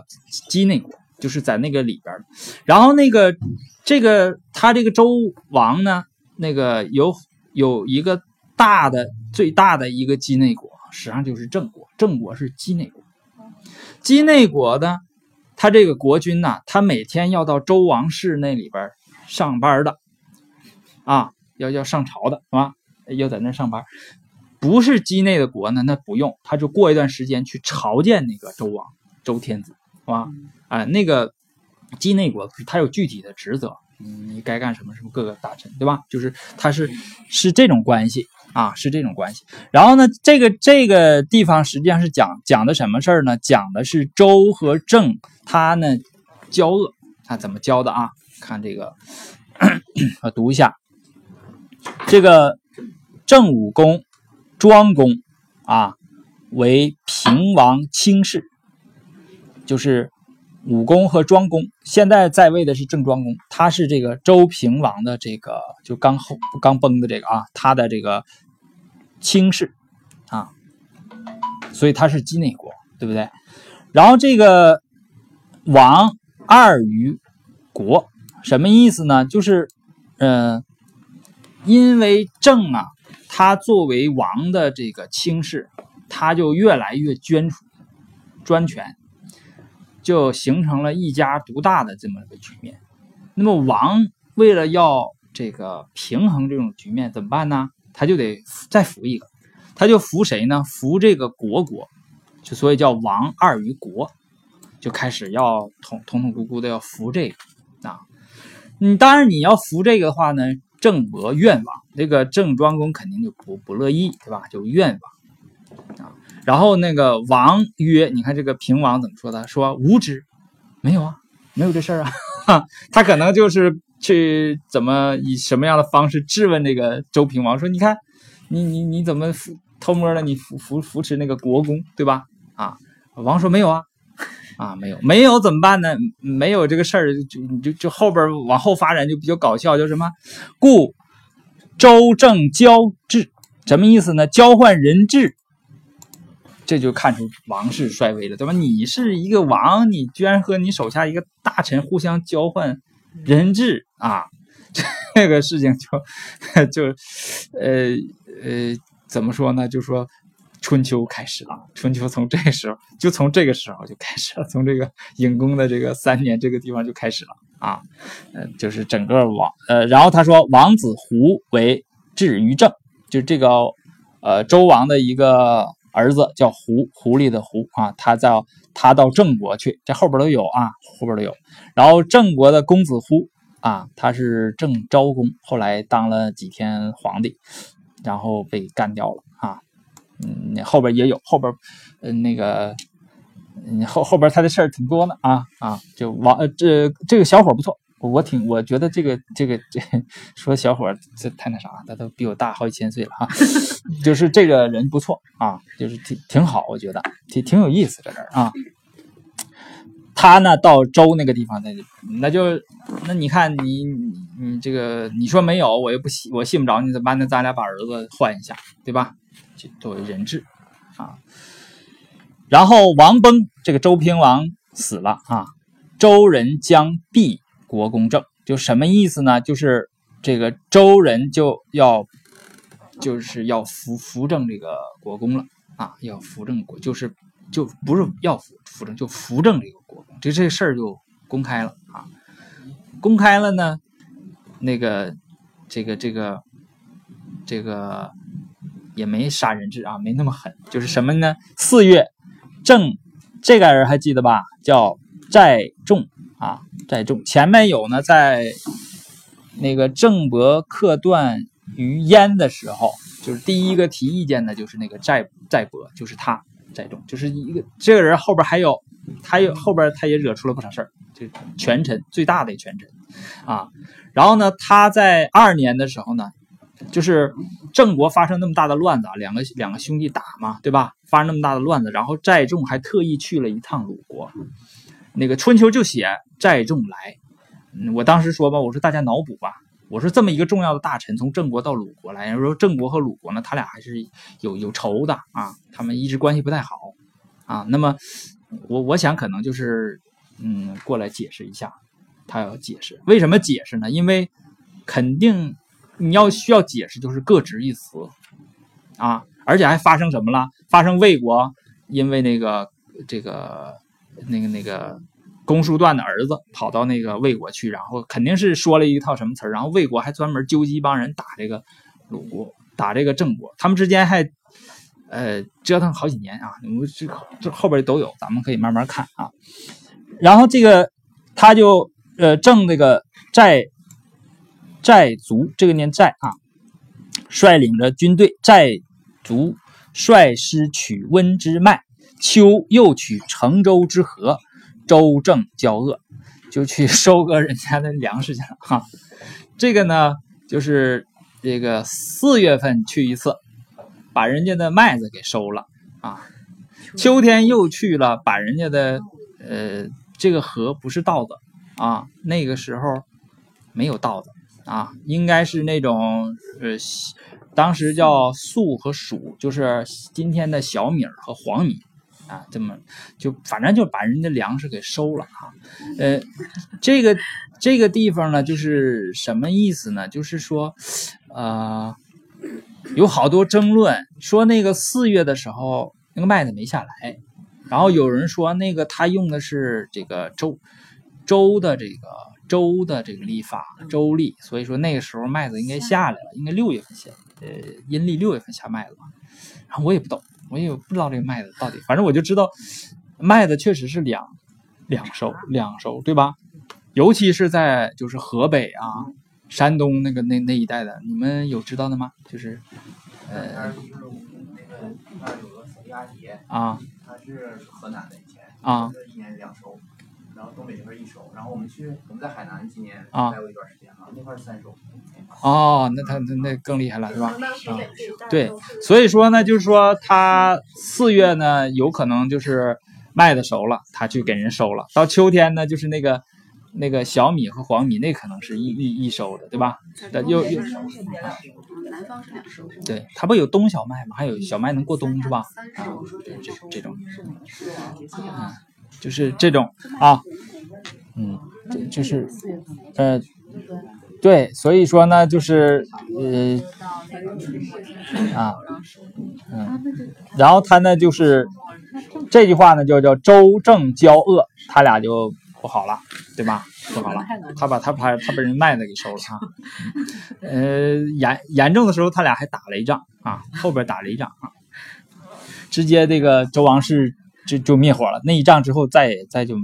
畿内国，就是在那个里边。然后那个这个他这个周王呢，那个有一个。最大的一个畿内国实际上就是郑国，郑国是畿内国。畿内国呢，他这个国君呢，他每天要到周王室那里边上班的啊，要上朝的啊，要在那上班。不是畿内的国呢，那不用，他就过一段时间去朝见那个周王周天子啊。那个畿内国他有具体的职责，你该干什么什么各个大臣，对吧？就是他是这种关系啊，是这种关系。然后呢，这个地方实际上是讲的什么事儿呢？讲的是周和郑他呢交恶，他怎么交的啊？看这个，我读一下。这个郑武公、庄公啊，为平王卿士，就是。武公和庄公，现在在位的是郑庄公，他是这个周平王的这个就刚崩的这个啊，他的这个卿士啊，所以他是畿内国，对不对？然后这个王二于国什么意思呢？就是因为郑啊，他作为王的这个卿士，他就越来越专权。就形成了一家独大的这么一个局面。那么王为了要这个平衡这种局面怎么办呢？他就得再扶一个，他就扶谁呢？扶这个国，就所以叫王二于国，就开始要统咕咕的要扶这个啊。当然你要扶这个的话呢，郑伯怨王，这个郑庄公肯定就不乐意，对吧？就怨王啊。然后那个王曰，你看这个平王怎么说的？说无知，没有啊，没有这事儿啊。他可能就是去怎么以什么样的方式质问这个周平王，说你看你怎么偷摸的你扶持那个国公，对吧？啊，王说没有啊，没有怎么办呢？没有这个事儿，就后边往后发展就比较搞笑，叫什么？故周郑交质，什么意思呢？交换人质。这就看出王室衰微了，对吧？你是一个王，你居然和你手下一个大臣互相交换人质啊，这个事情就怎么说呢？就说春秋开始了，春秋从这个时候就开始了，从这个隐公的这个3年这个地方就开始了啊，就是整个然后他说王子胡为质于郑，就是这个周王的一个。儿子叫狐狸的狐啊，他到郑国去，这后边都有啊，后边都有。然后郑国的公子忽啊，他是郑昭公，后来当了几天皇帝，然后被干掉了啊。后边也有，后边那个后边他的事儿挺多的啊，就这个小伙不错，我觉得这个说小伙这太那啥，他都比我大好1000岁了哈，就是这个人不错啊，就是挺好，我觉得挺有意思的人啊。他呢到周那个地方，那你看你这个你说没有，我信不着你怎么办呢？咱俩把儿子换一下，对吧？就作为人质啊。然后王崩这个周平王死了啊，周人将必。国公正就什么意思呢？就是这个周人就是要扶正这个国公了啊，要扶正国，就不是要扶正，就扶正这个国公，这事儿就公开了啊。公开了呢，那个这个这个也没杀人质啊，没那么狠。就是什么呢？4月郑这个人还记得吧？叫寨仲啊，寨仲。前面有呢，在那个郑伯克段于鄢的时候，就是第一个提意见的就是那个寨伯，就是他寨仲，就是一个这个人后边还有。他又后边他也惹出了不少事儿，这权臣最大的权臣啊。然后呢，他在2002年的时候呢，就是郑国发生那么大的乱子啊，两个兄弟打嘛，对吧？发生那么大的乱子，然后寨仲还特意去了一趟鲁国。那个春秋就写寨仲来，我当时说吧，我说大家脑补吧，我说这么一个重要的大臣从郑国到鲁国来，说郑国和鲁国呢，他俩还是有仇的啊，他们一直关系不太好啊。那么我想可能就是过来解释一下，他要解释为什么解释呢？因为肯定你要需要解释，就是各执一词啊，而且还发生什么了？发生魏国因为那个公叔段的儿子跑到那个魏国去，然后肯定是说了一套什么词，然后魏国还专门纠集一帮人打这个鲁国，打这个郑国，他们之间还。折腾好几年啊，这后边都有，咱们可以慢慢看啊。然后这个他就郑这个寨卒这个念寨啊，率领着军队，寨卒率师取温之麦，秋又取成州之河，周郑交恶，就去收割人家的粮食去了哈。这个呢，就是这个4月份去一次。把人家的麦子给收了啊，秋天又去了，把人家的这个禾不是稻子啊，那个时候没有稻子啊，应该是那种当时叫粟和黍，就是今天的小米和黄米啊，这么就反正就把人家粮食给收了啊。这个地方呢，就是什么意思呢？就是说有好多争论，说那个4月的时候那个麦子没下来，然后有人说那个他用的是这个周的这个历法，周历，所以说那个时候麦子应该下来了，应该6月份下，阴历6月份下麦子吧。然后我也不知道这个麦子到底，反正我就知道麦子确实是两收，对吧？尤其是在就是河北啊。山东那个那一带的，你们有知道的吗？就是，那有个谁阿姨啊，她是河南的以前啊，一年2收，然后东北这边1收，然后我们在海南今年待过一段时间嘛，那块3收。哦，那他那更厉害了，是吧？啊，对，所以说呢，就是说他4月呢，有可能就是麦子熟了，他去给人收了，到秋天呢，就是那个小米和黄米那可能是一收的，对吧？又南方是2收，对，它不有冬小麦吗？还有小麦能过冬是吧？啊，这种，啊，就是这种啊，就是对，所以说呢，就是然后他呢就是这句话呢就叫周郑交恶，他俩就。不好了，对吧？不好了，他把人卖的给收了啊。严重的时候，他俩还打了一仗啊，后边打了一仗啊，直接这个周王室就灭火了。那一仗之后，再就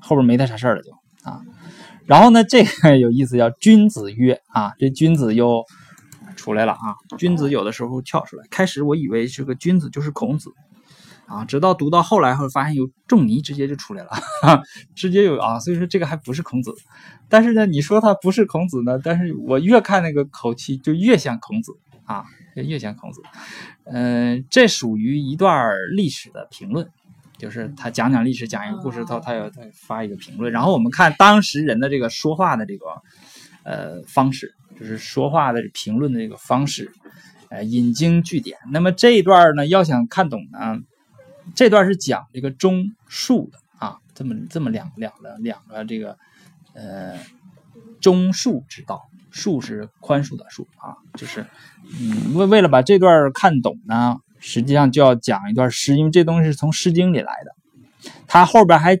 后边没太啥事儿了就啊。然后呢，这个有意思，叫君子曰啊，这君子又出来了啊。君子有的时候跳出来，开始我以为这个君子就是孔子。啊，直到读到后来后发现有仲尼直接就出来了，直接有啊，所以说这个还不是孔子，但是呢，你说他不是孔子呢，但是我越看那个口气就越像孔子啊，越像孔子。这属于一段历史的评论，就是他讲历史，讲一个故事，他要再发一个评论，然后我们看当时人的这个说话的这个方式，就是说话的评论的这个方式，引经据典。那么这一段呢，要想看懂呢。这段是讲这个中恕的啊，这么两个这个中恕之道，恕是宽恕的恕啊，就是为了把这段看懂呢，实际上就要讲一段诗，因为这东西是从《诗经》里来的，他后边还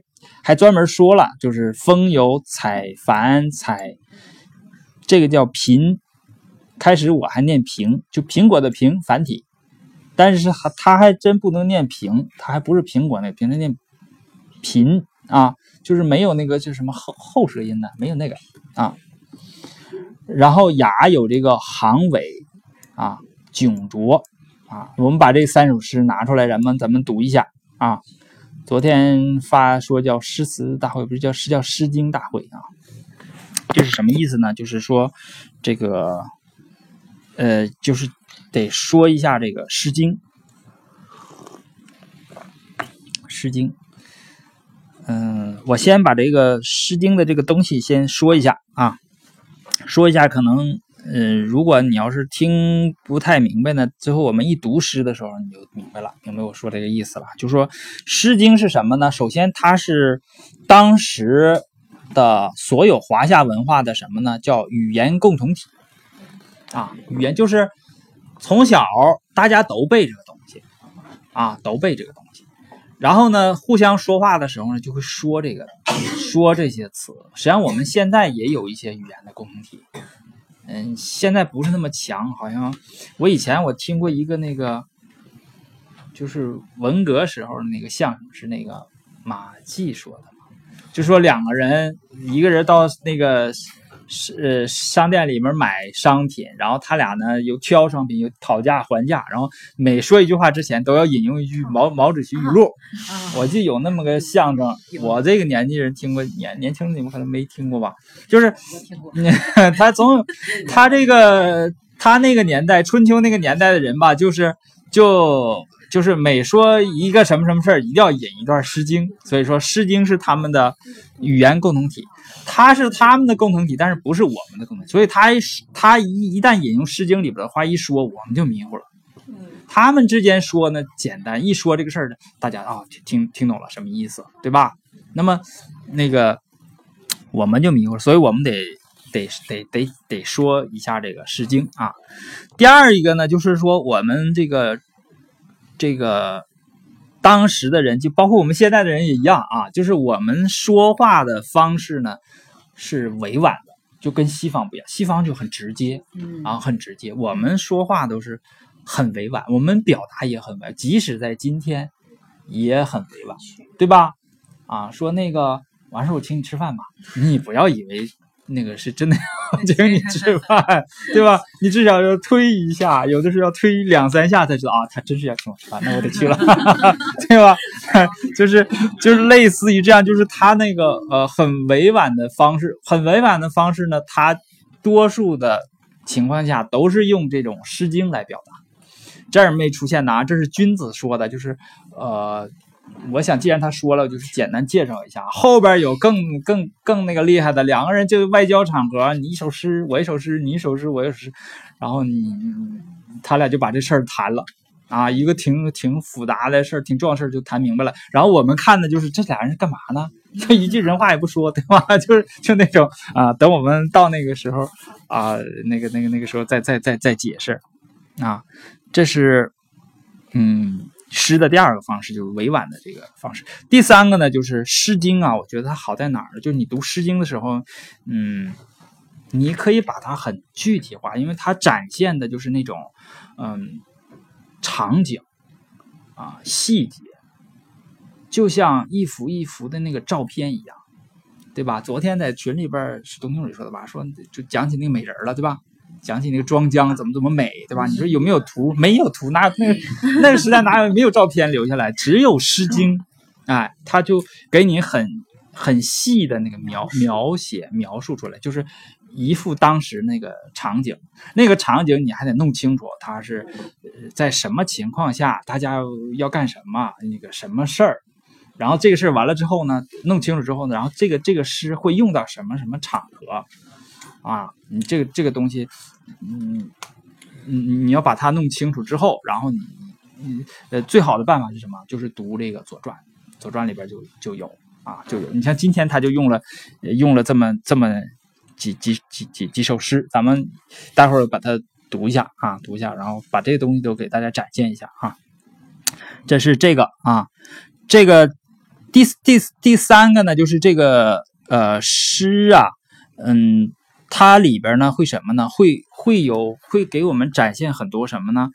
专门说了，就是风有采繁采，这个叫频开始我还念苹，就苹果的苹繁体，但是他还真不能念苹，他还不是苹果那个苹，他念贫啊，就是没有那个就是什么后舌音的，没有那个啊。然后雅有这个行尾啊，窘浊啊。我们把这三首诗拿出来，咱们读一下啊。昨天发说叫诗词大会，不是叫诗经大会啊。就是什么意思呢？就是说这个就是得说一下这个诗经。诗经。我先把这个诗经的这个东西先说一下啊。说一下可能如果你要是听不太明白呢，最后我们一读诗的时候你就明白我说这个意思了。就说诗经是什么呢？首先它是当时的所有华夏文化的什么呢？叫语言共同体啊。语言就是从小大家都背这个东西啊，都背这个东西，然后呢互相说话的时候呢就会说这个说这些词。实际上我们现在也有一些语言的共同体，现在不是那么强，好像我以前我听过一个那个，就是文革时候那个相声是那个马季说的嘛，就说两个人，一个人到那个商店里面买商品，然后他俩呢有挑商品，有讨价还价，然后每说一句话之前都要引用一句毛主席语录。我记得有那么个相声，我这个年纪人听过，年轻你们可能没听过吧？就是他那个年代，春秋那个年代的人吧，就是每说一个什么事儿，一定要引一段诗经。所以说诗经是他们的语言共同体，它是他们的共同体，但是不是我们的共同体。所以他一旦引用诗经里边的话一说，我们就迷糊了。他们之间说呢简单，一说这个事儿大家听懂了什么意思，对吧？那么那个我们就迷糊了，所以我们得说一下这个诗经啊。第二一个呢，就是说我们这个当时的人，就包括我们现在的人也一样啊，就是我们说话的方式呢是委婉的，就跟西方不一样，西方就很直接啊，很直接。我们说话都是很委婉，我们表达也很委婉，即使在今天也很委婉，对吧？啊，说那个完事我请你吃饭吧，你不要以为那个是真的要请你吃饭，对吧？你至少要推一下，有的时候要推2-3下才知道啊，他真是要请我吃饭，那我得去了，对吧？就是类似于这样，就是他那个很委婉的方式呢，他多数的情况下都是用这种诗经来表达。这儿没出现的啊，这是君子说的，就是我想既然他说了，就是简单介绍一下。后边有更那个厉害的，两个人就外交场合，你一首诗我一首诗，你一首诗我一首诗，然后他俩就把这事儿谈了啊，一个挺复杂的事儿，挺重要的事儿就谈明白了。然后我们看的就是这俩人是干嘛呢？这一句人话也不说，对吧？就那种啊，等我们到那个时候啊，那个时候再解释啊。这是诗的第二个方式，就是委婉的这个方式。第三个呢，就是诗经啊，我觉得它好在哪儿呢？就是你读诗经的时候，你可以把它很具体化，因为它展现的就是那种场景啊，细节，就像一幅一幅的那个照片一样，对吧？昨天在群里边是董清水说的吧，说就讲起那个美人了，对吧？讲起那个庄姜怎么美，对吧？你说有没有图？没有图，那个时代哪有没有照片留下来？只有诗经，哎，它就给你很细的那个描述出来，就是一幅当时那个场景你还得弄清楚它是在什么情况下大家要干什么，那个什么事儿。然后这个事儿完了之后呢，弄清楚之后呢，然后这个诗会用到什么场合。啊，你这个东西，你要把它弄清楚之后，然后你最好的办法是什么？就是读这个《左传》，《左传》里边就有啊，就有。你像今天他就用了这么几首诗，咱们待会儿把它读一下啊，读一下，然后把这些东西都给大家展现一下啊。这是这个啊，这个第三个呢，就是这个诗啊，它里边呢会什么呢？会给我们展现很多什么呢？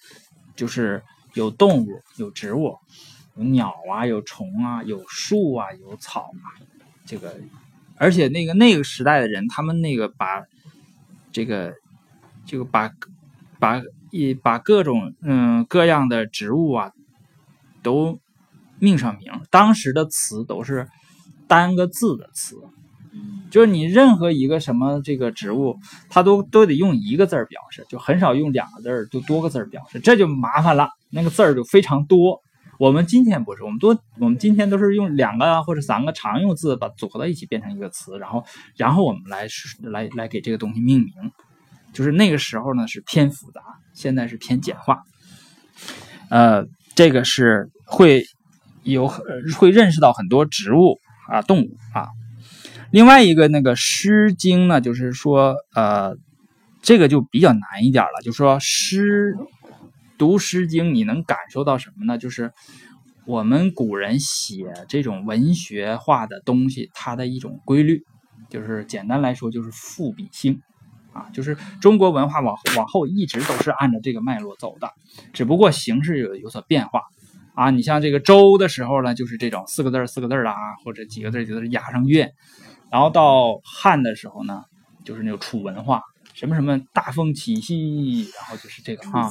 就是有动物，有植物，有鸟啊，有虫啊，有树啊，有草啊。这个，而且那个时代的人，他们把这个把各种各样的植物啊都命上名。当时的词都是单个字的词。就是你任何一个什么这个植物，它都得用一个字儿表示，就很少用两个字儿，就多个字儿表示，这就麻烦了，那个字儿就非常多。我们今天不是，我们今天都是用两个或者三个常用字把组合到一起变成一个词，然后我们来给这个东西命名。就是那个时候呢是偏复杂，现在是偏简化。这个是会认识到很多植物啊、动物啊。另外一个诗经呢，就是说这个就比较难一点了，就是说读诗经你能感受到什么呢？就是我们古人写这种文学化的东西，它的一种规律，就是简单来说就是赋比兴啊，就是中国文化往后一直都是按照这个脉络走的，只不过形式有所变化。啊，你像这个周的时候呢，就是这种四个字四个字啦，或者几个字几个字押上韵。然后到汉的时候呢，就是那种楚文化，什么什么大风起兮，然后就是这个啊，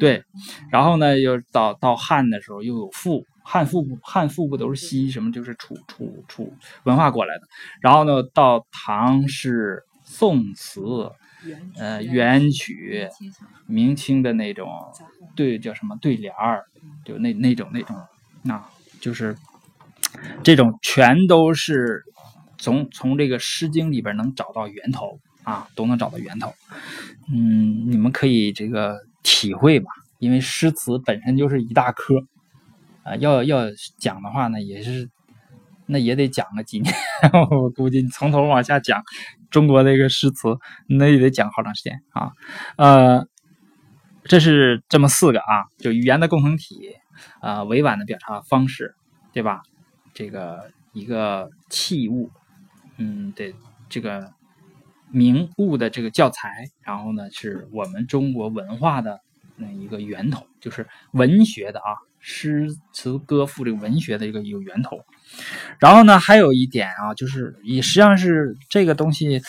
对。然后呢，又到汉的时候又有赋，汉赋不都是兮什么，就是楚文化过来的。然后呢，到唐诗、宋词、元曲、明清的那种，对，叫什么对联儿，就那种，那就是这种全都是从这个《诗经》里边能找到源头啊，都能找到源头。你们可以这个体会吧，因为诗词本身就是一大科啊，要讲的话呢，也得讲了几年，我估计从头往下讲中国的一个诗词，那也得讲好长时间啊。这是这么四个啊，就语言的共同体，委婉的表达方式，对吧？这个一个器物，对，这个名物的这个教材，然后呢是我们中国文化的一个源头，就是文学的啊，诗词歌赋这个文学的一个源头。然后呢，还有一点啊，就是也实际上是这个东西，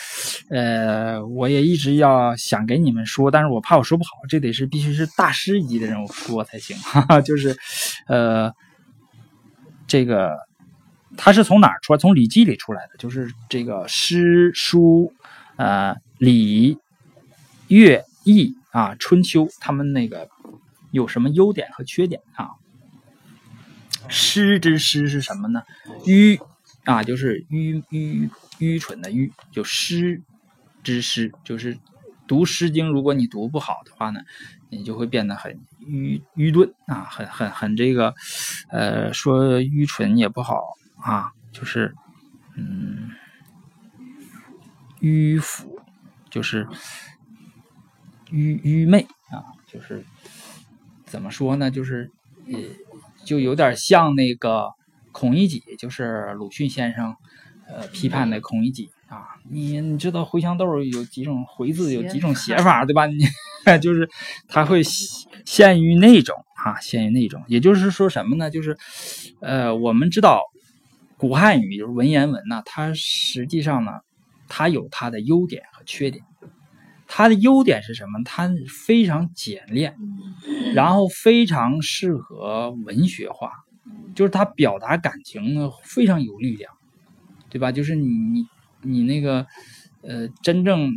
我也一直要想给你们说，但是我怕我说不好，这得是必须是大师级的人物说才行。就是，这个它是从哪儿出来？从《礼记》里出来的，就是这个诗书、礼、乐、易啊、春秋，他们有什么优点和缺点啊？诗之诗是什么呢？愚啊，就是愚蠢的愚，就诗之诗，就是读《诗经》，如果你读不好的话呢，你就会变得很愚钝啊，很这个，说愚蠢也不好啊，就是迂腐，就是愚昧啊，就是怎么说呢？就是就有点像那个孔乙己，就是鲁迅先生批判的孔乙己啊，你知道茴香豆有几种回字，有几种写法，对吧？你就是他会限于那种啊，限于那种，也就是说什么呢？就是我们知道古汉语就是文言文呢，它实际上呢，它有它的优点和缺点。它的优点是什么？它非常简练，然后非常适合文学化，就是它表达感情呢非常有力量，对吧？就是你真正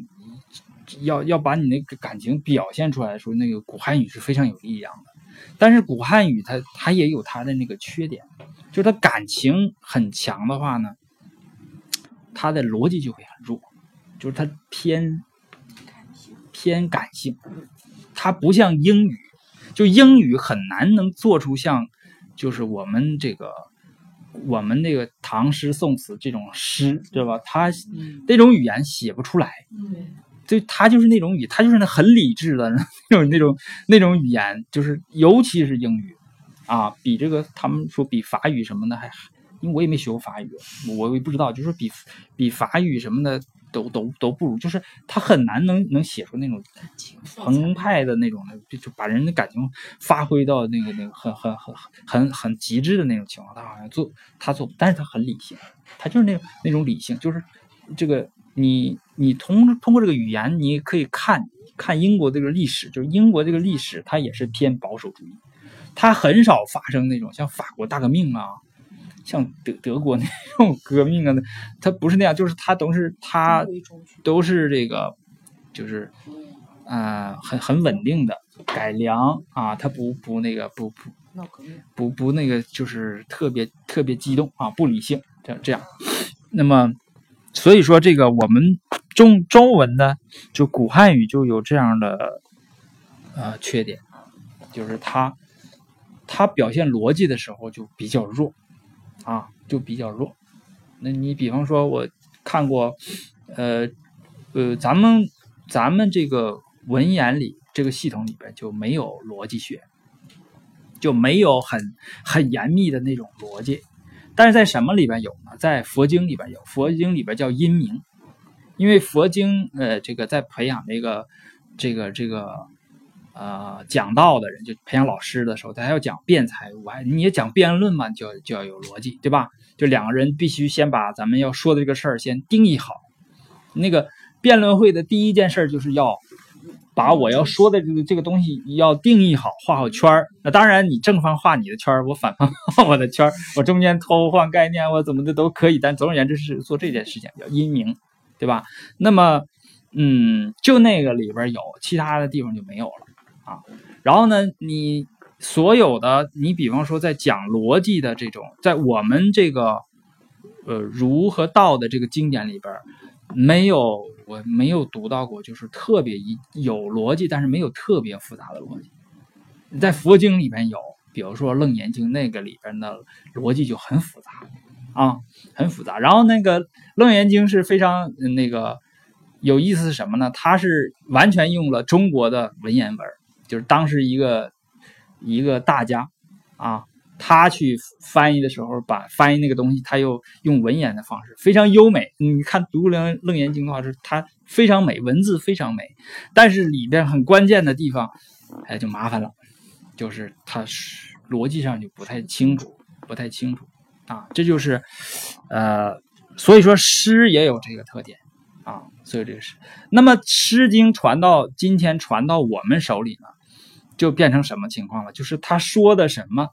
要把你那个感情表现出来的时候，那个古汉语是非常有力量的。但是古汉语它也有它的那个缺点，就是它感情很强的话呢，它的逻辑就会很弱，就是它偏感性，它不像英语，就英语很难能做出像，就是我们那个唐诗宋词这种诗，对吧？它那种语言写不出来，所以它就是那种语，它就是那很理智的那种语言，就是尤其是英语啊，比这个他们说比法语什么的还因为我也没学过法语，我也不知道，就是比法语什么的都不如，就是他很难能写出那种澎湃的那种，就把人的感情发挥到那个很极致的那种情况，他好像他做，但是他很理性，他就是那种理性，就是这个你通过这个语言，你可以看英国这个历史，就是英国这个历史，它也是偏保守主义，它很少发生那种像法国大革命啊。像德国那种革命啊，他不是那样，就是他都是这个，就是，很稳定的改良啊，他不那个不那个就是特别激动啊，不理性这样。那么所以说这个我们中文呢，就古汉语就有这样的缺点，就是它表现逻辑的时候就比较弱。啊，就比较弱。那你比方说，我看过，咱们这个文言里这个系统里边就没有逻辑学，就没有很严密的那种逻辑。但是在什么里边有呢？在佛经里边有，佛经里边叫音明，因为佛经这个在培养这个。讲道的人，就培养老师的时候，他还要讲辩才，你也讲辩论嘛，就要有逻辑，对吧？就两个人必须先把咱们要说的这个事儿先定义好。那个辩论会的第一件事就是要把我要说的这个东西要定义好，画好圈儿。那当然，你正方画你的圈儿，我反方画我的圈儿，我中间偷换概念，我怎么的都可以。但总而言之是做这件事情叫音明，对吧？那么，就那个里边有，其他的地方就没有了。然后呢，你所有的，你比方说在讲逻辑的这种，在我们这个儒和道的这个经典里边，我没有读到过，就是特别有逻辑，但是没有特别复杂的逻辑。在佛经里边有，比如说《楞严经》那个里边的逻辑就很复杂啊，很复杂。然后那个《楞严经》是非常那个。有意思是什么呢？它是完全用了中国的文言文，就是当时一个大家啊，他去翻译的时候，把翻译那个东西，他又用文言的方式，非常优美。你看读《楞严经》的话，是它非常美，文字非常美，但是里边很关键的地方，哎，就麻烦了，就是它逻辑上就不太清楚啊。这就是所以说诗也有这个特点。啊，所以这个是，那么《诗经》传到我们手里呢，就变成什么情况了？就是他说的什么，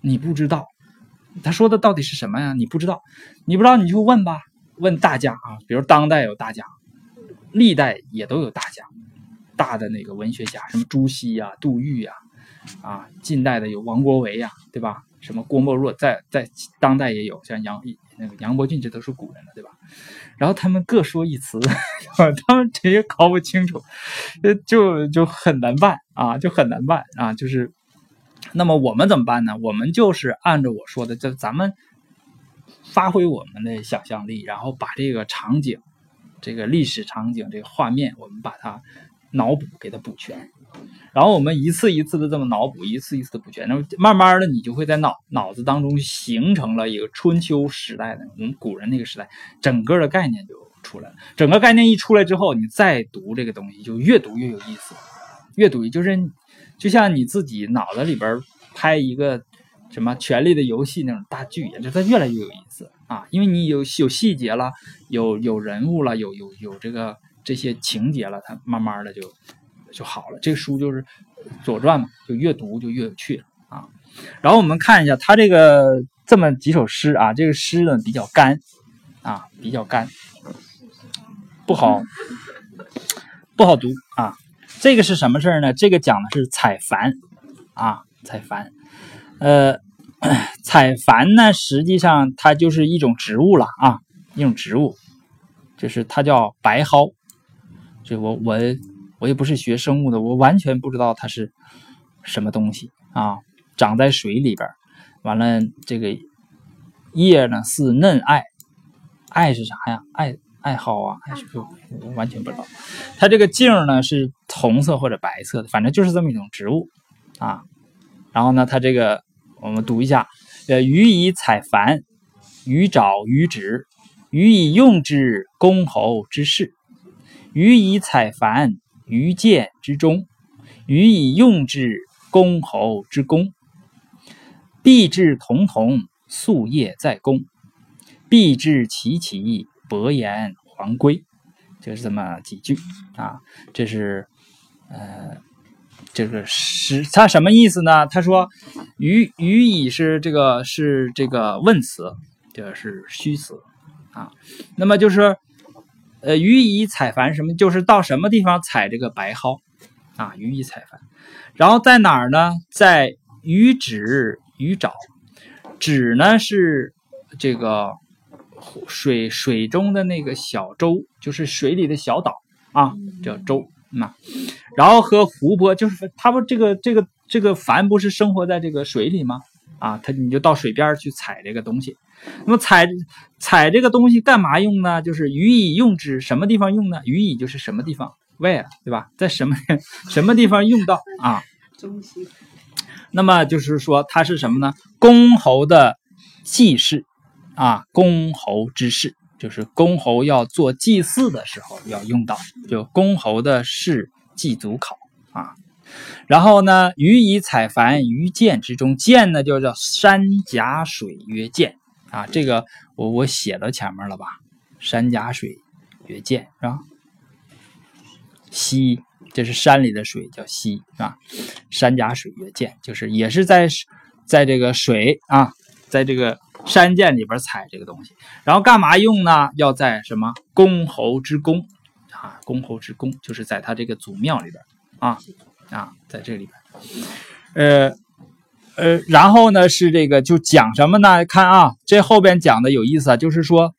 你不知道，他说的到底是什么呀？你不知道你就问吧，问大家啊，比如当代有大家，历代也都有大家，大的那个文学家，什么朱熹呀、杜预呀，啊，近代的有王国维呀，对吧？什么郭沫若在当代也有，像杨伯峻，这都是古人了，对吧？然后他们各说一词，他们这也搞不清楚，就很难办啊，就很难办啊，就是。那么我们怎么办呢？我们就是按照我说的，就咱们发挥我们的想象力，然后把这个场景、这个历史场景、这个画面，我们把它脑补，给它补全。然后我们一次一次的这么脑补，一次一次的补全，那么慢慢的你就会在脑子当中形成了一个春秋时代的我们古人那个时代整个的概念就出来了。整个概念一出来之后，你再读这个东西就越读越有意思，越读就是就像你自己脑子里边拍一个什么《权力的游戏》那种大剧，就它越来越有意思啊，因为你有细节了，有人物了，有这些情节了，它慢慢的就好了。这个书就是《左传》嘛，就越读就越有趣了啊。然后我们看一下他这个这么几首诗啊，这个诗呢比较干啊，比较干，不好读啊。这个是什么事儿呢？这个讲的是采伐啊，采伐。采伐呢，实际上它就是一种植物了啊，一种植物，就是它叫白蒿。这我也不是学生物的，我完全不知道它是什么东西啊！长在水里边，完了这个叶呢似嫩艾，艾是啥呀？艾蒿啊，艾是我完全不知道。它这个茎呢是红色或者白色的，反正就是这么一种植物啊。然后呢，它这个我们读一下：予以采伐，予爪予指，予以用之公侯之事；予以采繁，于剑之中，予以用之公侯之功。必至同同，夙夜在公；必至其其，伯言还归。就是这么几句啊，这是这个是他什么意思呢？他说予以是这个问词，就是虚词啊。那么就是予以采繁，什么就是到什么地方采这个白蒿啊，予以采繁。然后在哪儿呢？在予指予爪。指呢是这个水中的那个小洲，就是水里的小岛啊，叫洲。然后和湖泊，就是它不这个帆不是生活在这个水里吗？啊，你就到水边去采这个东西。那么采这个东西干嘛用呢？就是予以用之，什么地方用呢？予以就是什么地方 ，where 对吧？在什么地方用到啊？那么就是说它是什么呢？公侯的祭事啊，公侯之事。就是公侯要做祭祀的时候要用到，就公侯的事祭祖考啊。然后呢，予以采繁于涧之中，涧呢就叫山夹水曰涧啊，这个我写到前面了吧？山夹水曰涧是吧？溪，这是山里的水叫溪啊，山夹水曰涧，就是也是在这个水啊，在这个山涧里边采这个东西。然后干嘛用呢？要在什么公侯之宫啊，公侯之宫就是在他这个祖庙里边啊在这里边然后呢是这个就讲什么呢？看啊，这后边讲的有意思啊，就是说